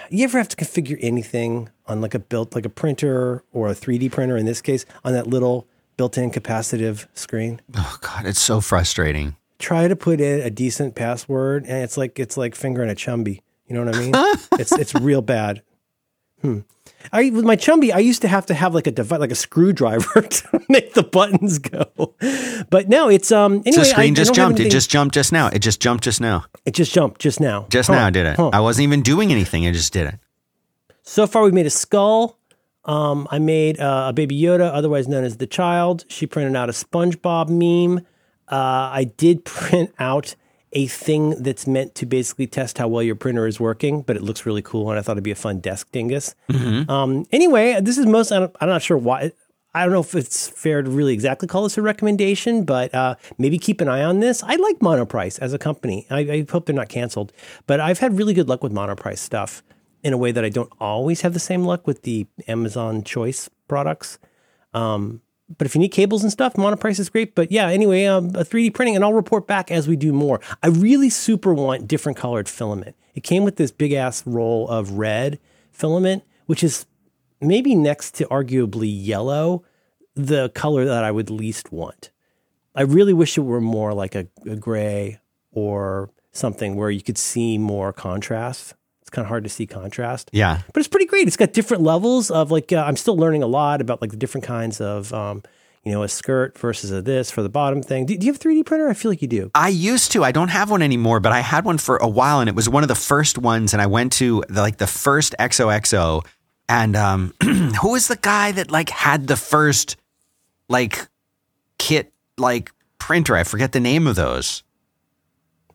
you ever have to configure anything on like a built like a printer or a three D printer in this case on that little built-in capacitive screen? Oh God, it's so frustrating. Try to put in a decent password and it's like it's like fingering a chumby. You know what I mean? it's it's real bad. Hmm. I with my chumby, I used to have to have like a device, like a screwdriver to make the buttons go. But no, it's um. Anyway, so the screen I, just I jumped. It just jumped just now. It just jumped just now. It just jumped just now. Just huh. now did it. Huh. I wasn't even doing anything. I just did it. So far, we've made a skull. Um, I made uh, a Baby Yoda, otherwise known as the Child. She printed out a SpongeBob meme. Uh, I did print out a thing that's meant to basically test how well your printer is working, but it looks really cool, and I thought it'd be a fun desk dingus. Mm-hmm. Um, anyway, this is most, I don't, I'm not sure why, I don't know if it's fair to really exactly call this a recommendation, but uh, maybe keep an eye on this. I like Monoprice as a company. I, I hope they're not canceled, but I've had really good luck with Monoprice stuff in a way that I don't always have the same luck with the Amazon Choice products. Um, but if you need cables and stuff, monoprice is great. But yeah, anyway, um, a three D printing, and I'll report back as we do more. I really super want different colored filament. It came with this big ass roll of red filament, which is maybe next to arguably yellow, the color that I would least want. I really wish it were more like a, a gray or something where you could see more contrast. It's kind of hard to see contrast. Yeah. But it's pretty great. It's got different levels of like, uh, I'm still learning a lot about like the different kinds of, um, you know, a skirt versus a this for the bottom thing. Do, do you have a three D printer? I feel like you do. I used to. I don't have one anymore, but I had one for a while and it was one of the first ones. And I went to the, like the first X O X O and um, who was the guy that like had the first like kit, like printer? I forget the name of those.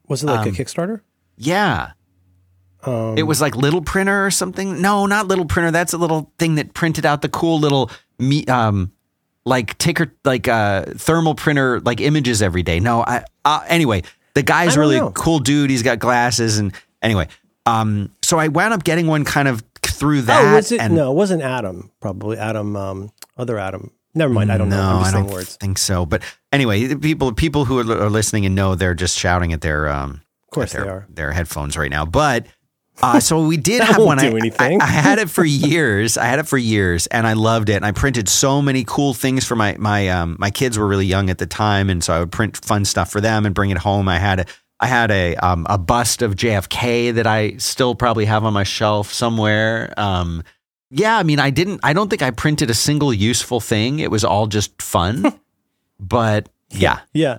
Was it like um, a Kickstarter? Yeah. Um, it was like Little Printer or something. No, not Little Printer. That's a little thing that printed out the cool little me, um, like ticker, like uh, thermal printer, like images every day. No, I, uh, anyway, the guy's really know. cool dude. He's got glasses and anyway. Um, so I wound up getting one kind of through that. Oh, was it, and, no, it wasn't Adam. Probably Adam, um, other Adam. Never mind. I don't no, know. I'm just I don't words. think so. But anyway, people people who are listening and know they're just shouting at their um, of course their, they are. their headphones right now. But Uh, so we did have one. I, I, I had it for years. I had it for years and I loved it. And I printed so many cool things for my, my, um, my kids were really young at the time. And so I would print fun stuff for them and bring it home. I had a, I had a, um, a bust of J F K that I still probably have on my shelf somewhere. Um, yeah, I mean, I didn't, I don't think I printed a single useful thing. It was all just fun, but yeah. Yeah.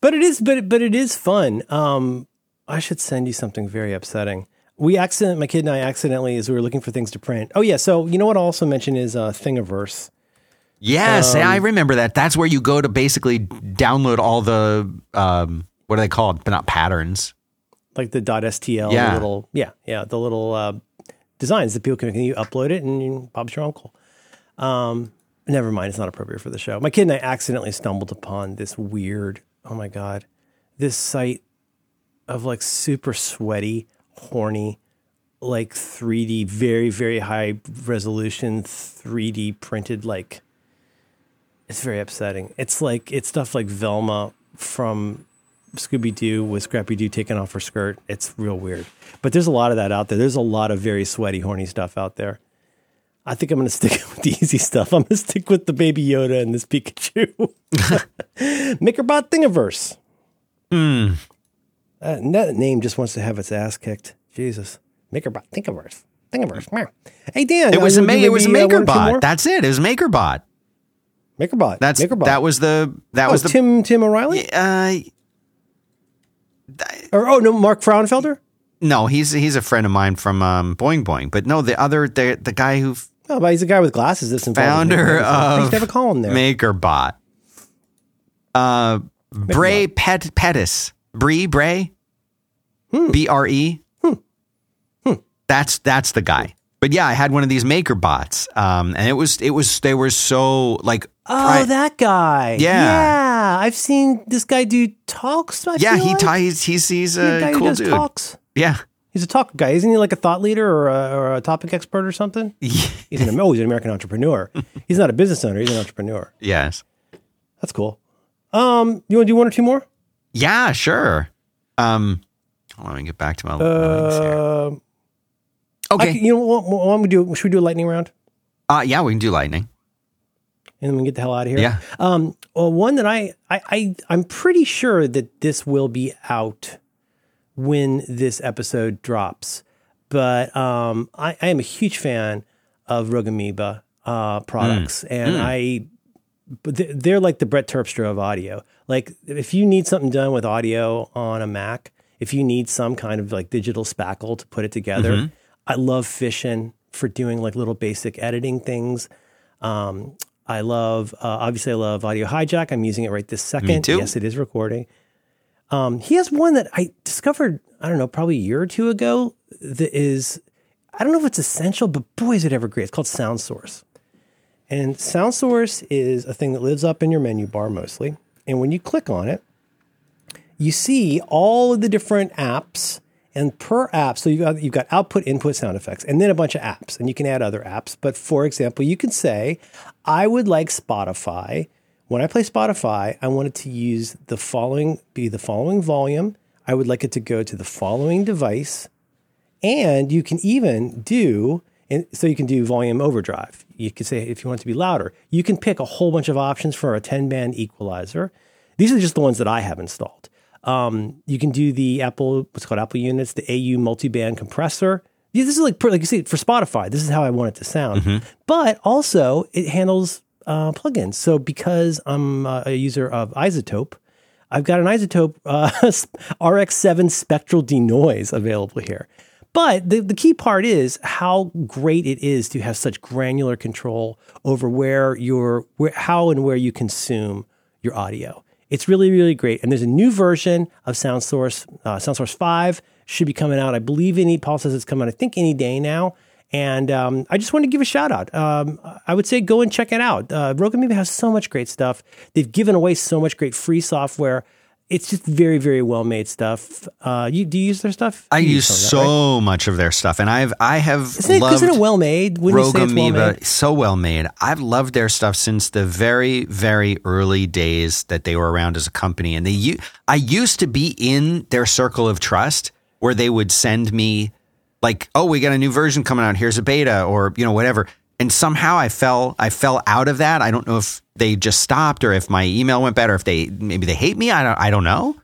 But it is, but, but it is fun. Um, I should send you something very upsetting. We accident, my kid and I accidentally, as we were looking for things to print. Oh yeah, so you know what I'll also mention is uh, Thingiverse. Yes, um, I remember that. That's where you go to basically download all the, um, what are they called? But not patterns. Like the .stl, yeah. The little, yeah, yeah, the little uh, designs that people can, you upload it and you, Bob's your uncle. Um, never mind, it's not appropriate for the show. My kid and I accidentally stumbled upon this weird, oh my God, this site of like super sweaty, horny, like three D, very, very high resolution three D printed, like, it's very upsetting. It's like, it's stuff like Velma from Scooby-Doo with Scrappy-Doo taking off her skirt. It's real weird. But there's a lot of that out there. There's a lot of very sweaty, horny stuff out there. I think I'm going to stick with the easy stuff. I'm going to stick with the Baby Yoda and this Pikachu. MakerBot Thingiverse. Hmm. Uh, that name just wants to have its ass kicked. Jesus. MakerBot. Thingiverse. Thingiverse. Hey, Dan. It was, a, ma- maybe, it was MakerBot. Uh, That's it. It was MakerBot. MakerBot. That's, MakerBot. That was the... That oh, was the Tim Tim O'Reilly? Uh, or, oh, no, Mark Frauenfelder? No, he's he's a friend of mine from um, Boing Boing. But no, the other... The, the guy who... Oh, but he's a guy with glasses. That's founder of... I used to have a column there. MakerBot. Uh, MakerBot. Bray Pet- Pettis. Bree Bray? Hmm. B R E. Hmm. Hmm. That's that's the guy. But yeah, I had one of these MakerBots, um, and it was it was they were so like oh pri- that guy yeah yeah I've seen this guy do talks. I yeah, feel he like. he's he's, he's a guy cool who does dude. Talks. Yeah, he's a talk guy, isn't he? Like a thought leader or a, or a topic expert or something. he's an oh, he's an American entrepreneur. He's not a business owner. He's an entrepreneur. Yes, that's cool. Um, you want to do one or two more? Yeah, sure. Um. Let me get back to my notes uh, here. Okay. I, you know what? what we do, should we do a lightning round? Uh, yeah, we can do lightning. And then we can get the hell out of here. Yeah. Um, well, one that I, I, I, I'm pretty sure that this will be out when this episode drops. But um, I, I am a huge fan of Rogue Amoeba uh, products. Mm. And mm. I... But they're like the Brett Terpstra of audio. Like if you need something done with audio on a Mac, if you need some kind of like digital spackle to put it together, mm-hmm. I love Fission for doing like little basic editing things. Um, I love, uh, obviously I love Audio Hijack. I'm using it right this second. Me too. Yes, it is recording. Um, he has one that I discovered, I don't know, probably a year or two ago that is, I don't know if it's essential, but boy, is it ever great. It's called SoundSource. And SoundSource is a thing that lives up in your menu bar mostly. And when you click on it, you see all of the different apps And per app, so you've got, you've got output, input, sound effects, and then a bunch of apps. And you can add other apps. But for example, you can say, I would like Spotify. When I play Spotify, I want it to use the following, be the following volume. I would like it to go to the following device. And you can even do, and so you can do volume overdrive. You can say, if you want it to be louder, you can pick a whole bunch of options for a ten-band equalizer. These are just the ones that I have installed. Um, you can do the Apple, what's called Apple Units, the A U multi-band compressor. Yeah, this is like, like you see, for Spotify, this is how I want it to sound. Mm-hmm. But also, it handles uh, plugins. So because I'm uh, a user of iZotope, I've got an iZotope uh, R X seven spectral denoise available here. But the, the key part is how great it is to have such granular control over where your where, how and where you consume your audio. It's really, really great. And there's a new version of SoundSource, uh, SoundSource five should be coming out. I believe any, Paul says it's coming out, I think any day now. And um, I just want to give a shout out. Um, I would say go and check it out. Uh, Rogue Amoeba has so much great stuff. They've given away so much great free software. It's just very, very well-made stuff. Uh, you, do you use their stuff? I use so much of their stuff, and I've I have loved. Isn't it well-made? Rogue Amoeba, so well-made. I've loved their stuff since the very, very early days that they were around as a company. And they, I used to be in their circle of trust where they would send me, like, oh, we got a new version coming out. Here's a beta, or you know, whatever. And somehow I fell, I fell out of that. I don't know if they just stopped, or if my email went bad, or if they maybe they hate me. I don't, I don't know.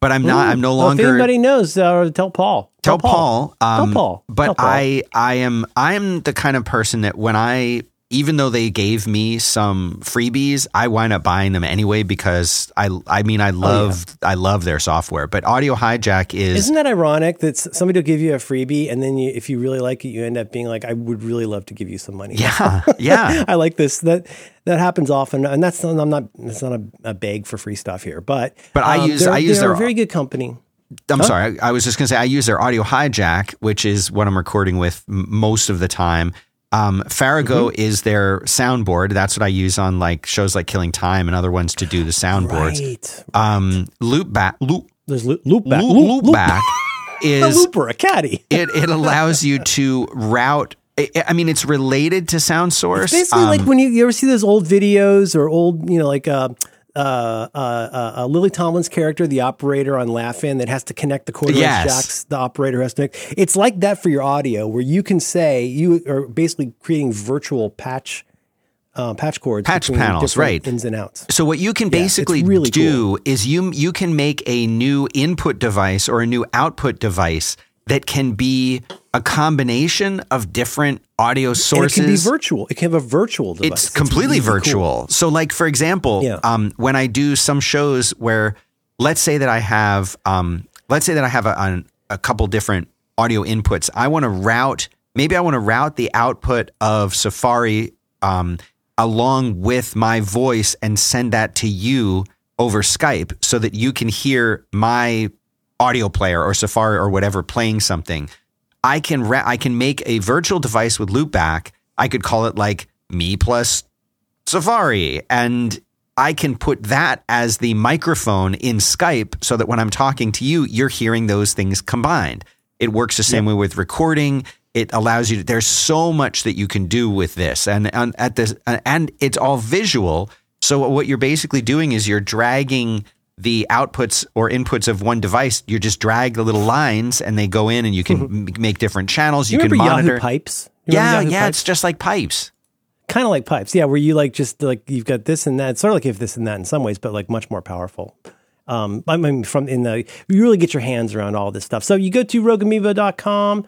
But I'm not. Mm. I'm no longer. Well, if anybody knows, uh, tell Paul. Tell, tell Paul. Paul. Um, tell Paul. But tell Paul. I, I am, I am the kind of person that when I, even though they gave me some freebies, I wind up buying them anyway because I, I mean, I love, oh, yeah. I love their software. But Audio Hijack is. Isn't that ironic that somebody will give you a freebie and then you, if you really like it, you end up being like, I would really love to give you some money. Yeah, yeah. I like this. That that happens often, and that's I'm not. It's not a, a beg for free stuff here, but but um, I use I use their a very good company. I'm huh? sorry, I, I was just gonna say I use their Audio Hijack, which is what I'm recording with most of the time. Um, Farago mm-hmm. is their soundboard. That's what I use on like shows like Killing Time and other ones to do the soundboards. Right, right. Um, Loopback, loop, there's loop, Loopback, loop, Loopback loop. is a looper, a caddy. it it allows you to route. I mean, it's related to SoundSource. It's basically um, like when you, you ever see those old videos or old, you know, like. Uh, Uh, uh, uh, uh, Lily Tomlin's character, the operator on Laugh-In, that has to connect the corduroy yes. jacks. The operator has to. Make. It's like that for your audio, where you can say you are basically creating virtual patch, uh, patch cords, patch panels, right? Ins and outs. So what you can basically yeah, really do cool. is you you can make a new input device or a new output device that can be a combination of different audio sources. And it can be virtual. It can have a virtual device. It's, it's completely really virtual. Cool. So like, for example, yeah. um, when I do some shows where let's say that I have, um, let's say that I have a, a, a couple different audio inputs. I want to route, maybe I want to route the output of Safari um, along with my voice and send that to you over Skype so that you can hear my audio player or Safari or whatever playing something. I can ra- I can make a virtual device with Loopback. I could call it like me plus Safari, and I can put that as the microphone in Skype so that when I'm talking to you, you're hearing those things combined. It works the same yeah. way with recording. It allows you to, there's so much that you can do with this, and, and at this, and it's all visual. So what you're basically doing is you're dragging the outputs or inputs of one device, you just drag the little lines and they go in and you can mm-hmm. make different channels. You, you can monitor Yahoo pipes. You yeah. Yeah. Pipes? It's just like pipes. Kind of like pipes. Yeah. Where you like, just like, you've got this and that. It's sort of like you have this and that in some ways, but like much more powerful. Um, I mean, from in the, you really get your hands around all this stuff. So you go to rogue amoeba dot com,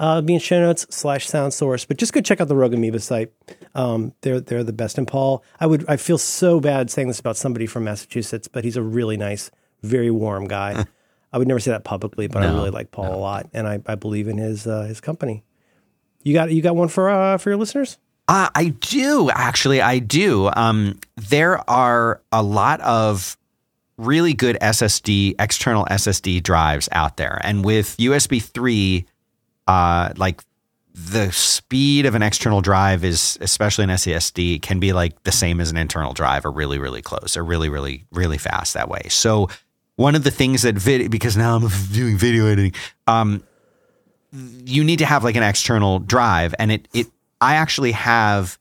uh, be in show notes slash sound source, but just go check out the Rogue Amoeba site. Um, they're, they're the best. And Paul, I would, I feel so bad saying this about somebody from Massachusetts, but he's a really nice, very warm guy. I would never say that publicly, but no, I really like Paul no. a lot. And I, I believe in his, uh, his company. You got, you got one for, uh, for your listeners? Uh, I do actually. I do. Um, there are a lot of really good S S D, external S S D drives out there. And with U S B three, uh, like, the speed of an external drive is, especially an S S D, can be like the same as an internal drive or really, really close or really, really, really fast that way. So one of the things that vid because now I'm doing video editing, um, you need to have like an external drive, and it it I actually have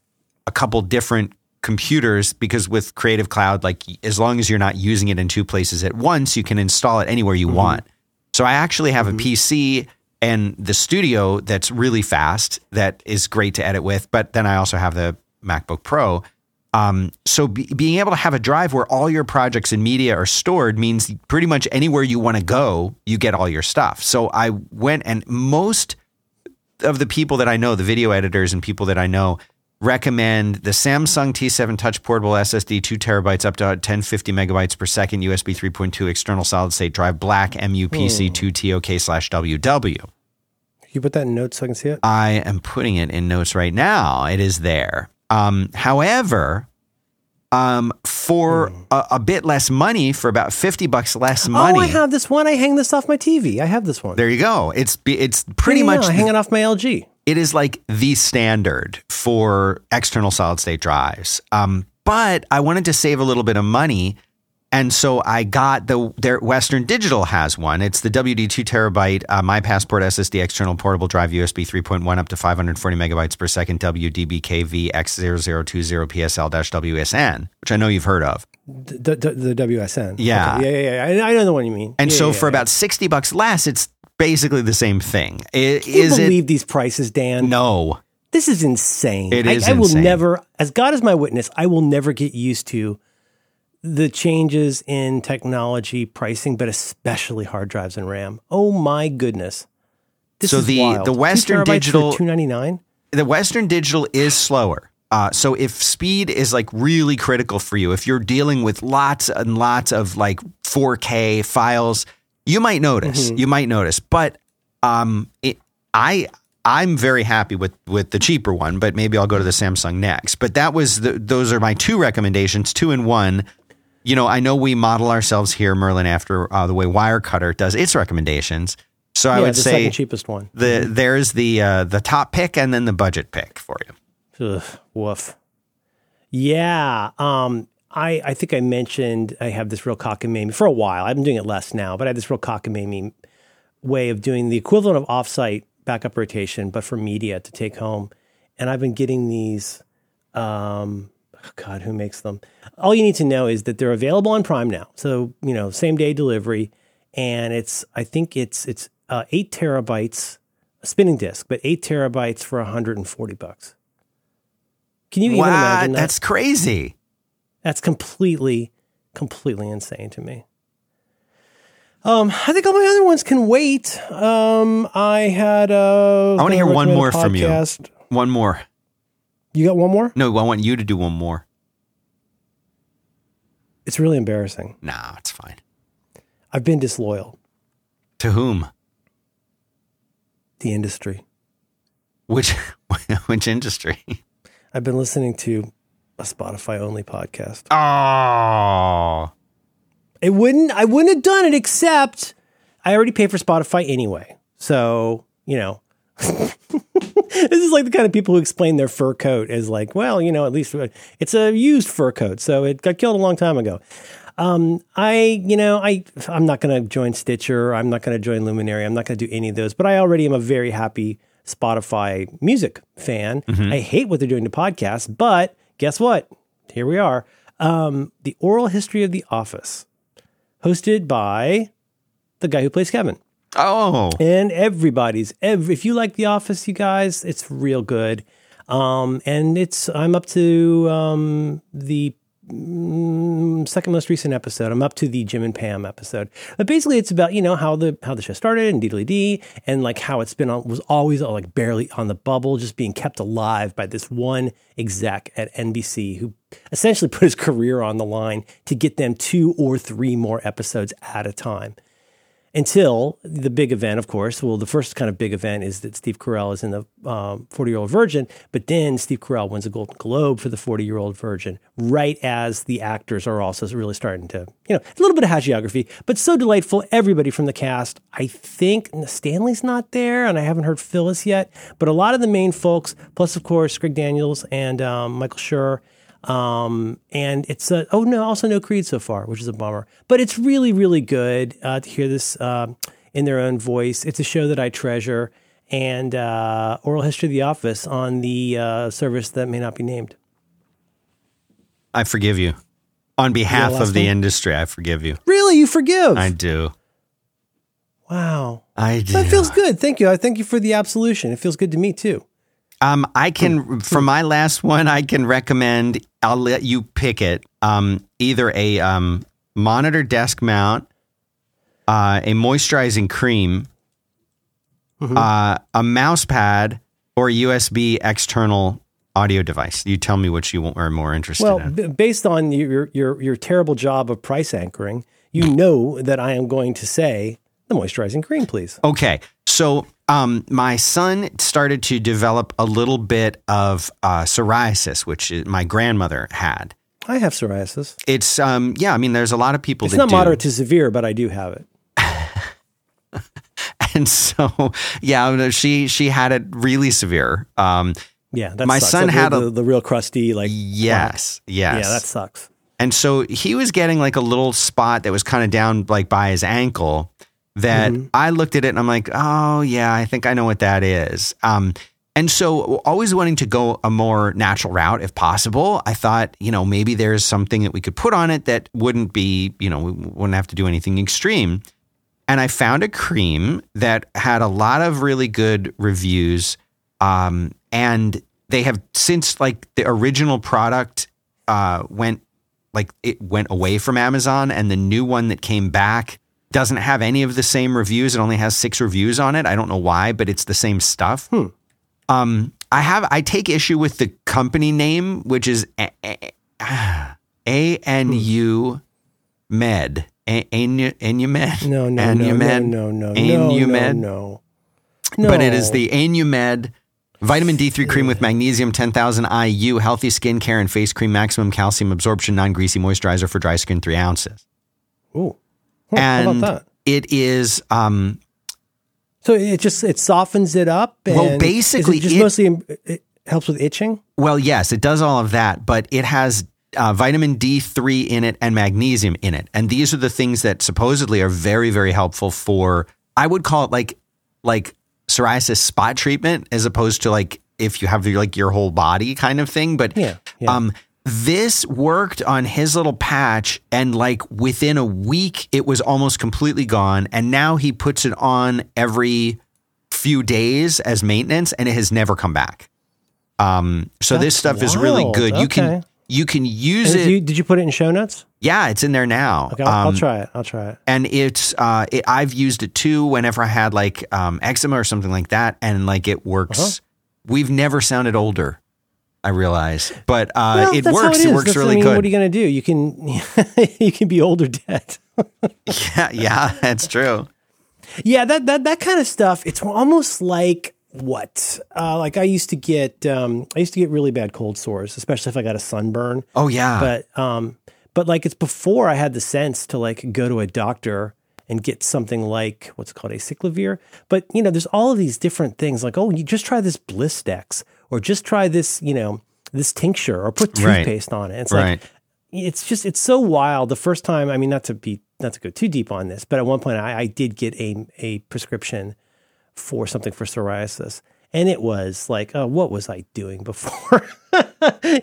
a couple different computers, because with Creative Cloud, like as long as you're not using it in two places at once, you can install it anywhere you mm-hmm. want. So I actually have mm-hmm. a P C and the studio that's really fast, that is great to edit with. But then I also have the MacBook Pro. Um, so be, being able to have a drive where all your projects and media are stored means pretty much anywhere you want to go, you get all your stuff. So I went, and most of the people that I know, the video editors and people that I know, recommend the Samsung T seven Touch Portable S S D, two terabytes up to ten fifty megabytes per second, U S B three point two, external solid state drive, black M U P C two T O K slash W W. Can you put that in notes so I can see it? I am putting it in notes right now. It is there. Um, however, um, for mm. a, a bit less money, for about fifty bucks less money. Oh, I have this one. I hang this off my T V. I have this one. There you go. It's it's pretty yeah, much I hang it off my L G. It is like the standard for external solid state drives. Um, but I wanted to save a little bit of money. And so I got the, their Western Digital has one. It's the W D two terabyte, uh, my passport S S D external portable drive, U S B three point one up to five forty megabytes per second, W D B K V X zero zero two zero P S L W S N, which I know you've heard of. The, the, the W S N. Yeah. Okay. yeah. Yeah. Yeah. I, I know the one you mean. And yeah, so yeah, for yeah. about sixty bucks less, it's basically the same thing. It, Can you is believe it, these prices, Dan? No. This is insane. It is I, I will insane. never, as God is my witness, I will never get used to the changes in technology pricing, but especially hard drives and RAM. Oh my goodness. This so is the, wild. the Western Digital two ninety-nine. The Western Digital is slower. Uh, so if speed is like really critical for you, if you're dealing with lots and lots of like four K files, You might notice, mm-hmm. you might notice, but um, it, I, I'm very happy with, with the cheaper one, but maybe I'll go to the Samsung next. But that was, the, those are my two recommendations, two in one. You know, I know we model ourselves here, Merlin, after uh, the way Wirecutter does its recommendations. So yeah, I would the say second cheapest one. The, there's the, uh, the top pick and then the budget pick for you. Ugh, woof. Yeah. Um, I, I think I mentioned I have this real cockamamie for a while. I've been doing it less now, but I have this real cockamamie way of doing the equivalent of offsite backup rotation, but for media to take home. And I've been getting these. Um, oh God, who makes them? All you need to know is that they're available on Prime now. So, you know, same day delivery. And it's, I think it's, it's uh, eight terabytes, a spinning disk, but eight terabytes for one forty bucks. Can you even wow, imagine that? That's crazy. That's completely, completely insane to me. Um, I think all my other ones can wait. Um, I had a... I want to hear one more from you. One more. You got one more? No, I want you to do one more. It's really embarrassing. Nah, it's fine. I've been disloyal. To whom? The industry. Which, which industry? I've been listening to a Spotify only podcast. Oh, it wouldn't, I wouldn't have done it, except I already pay for Spotify anyway. So, you know, this is like the kind of people who explain their fur coat as like, well, you know, at least it's a used fur coat. So it got killed a long time ago. Um, I, you know, I, I'm not going to join Stitcher. I'm not going to join Luminary. I'm not going to do any of those, but I already am a very happy Spotify music fan. Mm-hmm. I hate what they're doing to podcasts, but guess what? Here we are. Um, the Oral History of the Office, hosted by the guy who plays Kevin. Oh. And everybody's, every, if you like The Office, you guys, it's real good. Um, and it's, I'm up to um, the mm, second most recent episode. I'm up to the Jim and Pam episode. But basically it's about, you know, how the how the show started and deedly dee, and like how it's been on, was always like barely on the bubble, just being kept alive by this one exec at N B C who essentially put his career on the line to get them two or three more episodes at a time. Until the big event, of course. Well, the first kind of big event is that Steve Carell is in the um, forty-year-old virgin, but then Steve Carell wins a Golden Globe for the forty-year-old virgin, right as the actors are also really starting to, you know, a little bit of hagiography, but so delightful. Everybody from the cast, I think Stanley's not there, and I haven't heard Phyllis yet, but a lot of the main folks, plus, of course, Greg Daniels and um, Michael Schur, Um, and it's a, oh no, also no Creed so far, which is a bummer, but it's really, really good uh, to hear this uh, in their own voice. It's a show that I treasure, and uh, Oral History of the Office on the uh, service that may not be named. I forgive you. On behalf of the industry, I forgive you. Really? You forgive? I do. Wow. I do. That feels good. Thank you. I thank you for the absolution. It feels good to me too. Um, I can, for my last one, I can recommend, I'll let you pick it, um, either a um, monitor desk mount, uh, a moisturizing cream, mm-hmm. uh, a mouse pad, or a U S B external audio device. You tell me which you are more interested well, in. Well, b- based on your, your, your terrible job of price anchoring, you know that I am going to say the moisturizing cream, please. Okay. So... Um, my son started to develop a little bit of uh, psoriasis, which is, my grandmother had. I have psoriasis. It's, um, yeah, I mean, there's a lot of people it's that do. It's not moderate to severe, but I do have it. And so, yeah, she she had it really severe. Um, yeah, that my sucks. son like had the, a, the real crusty, like. Yes, black. yes. Yeah, that sucks. And so he was getting like a little spot that was kind of down like by his ankle. That mm-hmm. I looked at it and I'm like, oh yeah, I think I know what that is. Um, and so always wanting to go a more natural route if possible, I thought, you know, maybe there's something that we could put on it that wouldn't be, you know, we wouldn't have to do anything extreme. And I found a cream that had a lot of really good reviews. Um, and they have since like the original product uh, went, like it went away from Amazon, and the new one that came back doesn't have any of the same reviews. It only has six reviews on it. I don't know why, but it's the same stuff. Hmm. Um, I have I take issue with the company name, which is A N U Med. A N U Med. No, no, no, no, no, no, no, no. But it is the A N U Med Vitamin D three cream with magnesium, ten thousand I U, healthy skin care and face cream, maximum calcium absorption, non-greasy moisturizer for dry skin, three ounces. Ooh. And it is, um, so it just, it softens it up. And well, basically it just it, mostly it helps with itching. Well, yes, it does all of that, but it has uh, vitamin D three in it and magnesium in it. And these are the things that supposedly are very, very helpful for, I would call it like, like psoriasis spot treatment, as opposed to like, if you have your, like your whole body kind of thing. But, yeah, yeah. um, This worked on his little patch, and like within a week, it was almost completely gone. And now he puts it on every few days as maintenance, and it has never come back. Um, so That's this stuff wild. is really good. Okay. You can you can use it. You, did you put it in show notes? Yeah, it's in there now. Okay, I'll, um, I'll try it. I'll try it. And it's uh, it, I've used it too whenever I had like um, eczema or something like that, and like it works. Uh-huh. We've never sounded older. I realize, but uh, well, it works. It, it works that's, really I mean, good. What are you going to do? You can you can be old or dead. yeah, yeah, that's true. Yeah, that that that kind of stuff. It's almost like what? Uh, like I used to get um, I used to get really bad cold sores, especially if I got a sunburn. Oh yeah. But um, but like it's before I had the sense to like go to a doctor and get something like what's called acyclovir. But you know, there's all of these different things. Like oh, you just try this Blistex. Or just try this, you know, this tincture, or put toothpaste right. on it. It's right. like, it's just, it's so wild. The first time, I mean, not to be, not to go too deep on this, but at one point I, I did get a a prescription for something for psoriasis, and it was like, oh, what was I doing before?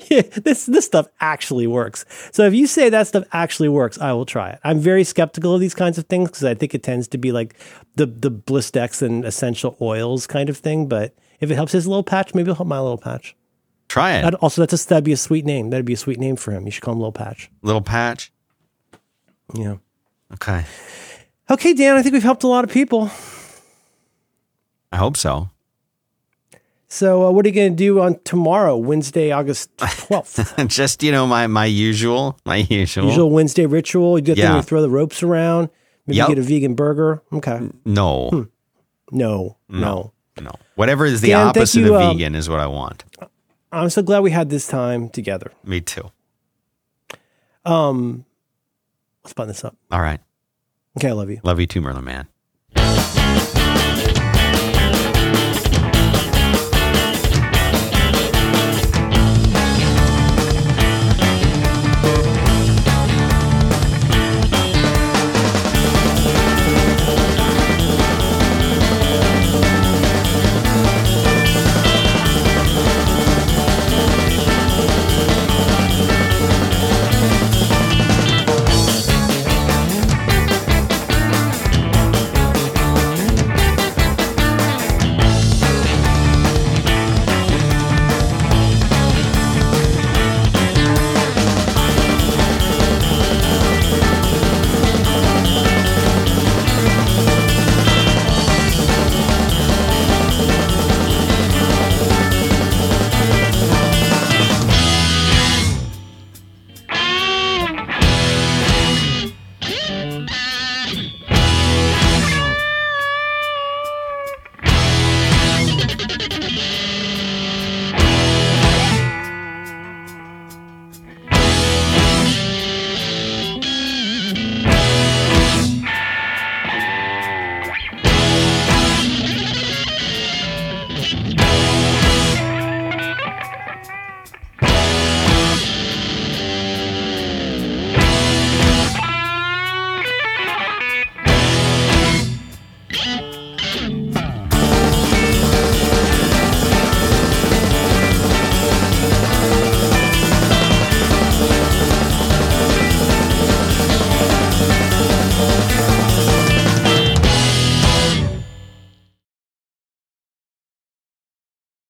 yeah, this this stuff actually works. So if you say that stuff actually works, I will try it. I'm very skeptical of these kinds of things because I think it tends to be like the the Blistex and essential oils kind of thing, but. If it helps his little patch, maybe it'll help my little patch. Try it. I'd, also, that's a, that'd be a sweet name. That'd be a sweet name for him. You should call him Little Patch. Little Patch? Yeah. Okay. Okay, Dan, I think we've helped a lot of people. I hope so. So uh, what are you going to do on tomorrow, Wednesday, August twelfth? Just, you know, my, my usual, my usual. Usual Wednesday ritual. You do a yeah. thing where you throw the ropes around. Maybe yep. you get a vegan burger. Okay. No. Hmm. No. No. No. No, whatever is the Dan, opposite you, of vegan um, is what I want. I'm so glad we had this time together. Me too. Um, let's button this up. All right. Okay, I love you. Love you too, Merlin Man.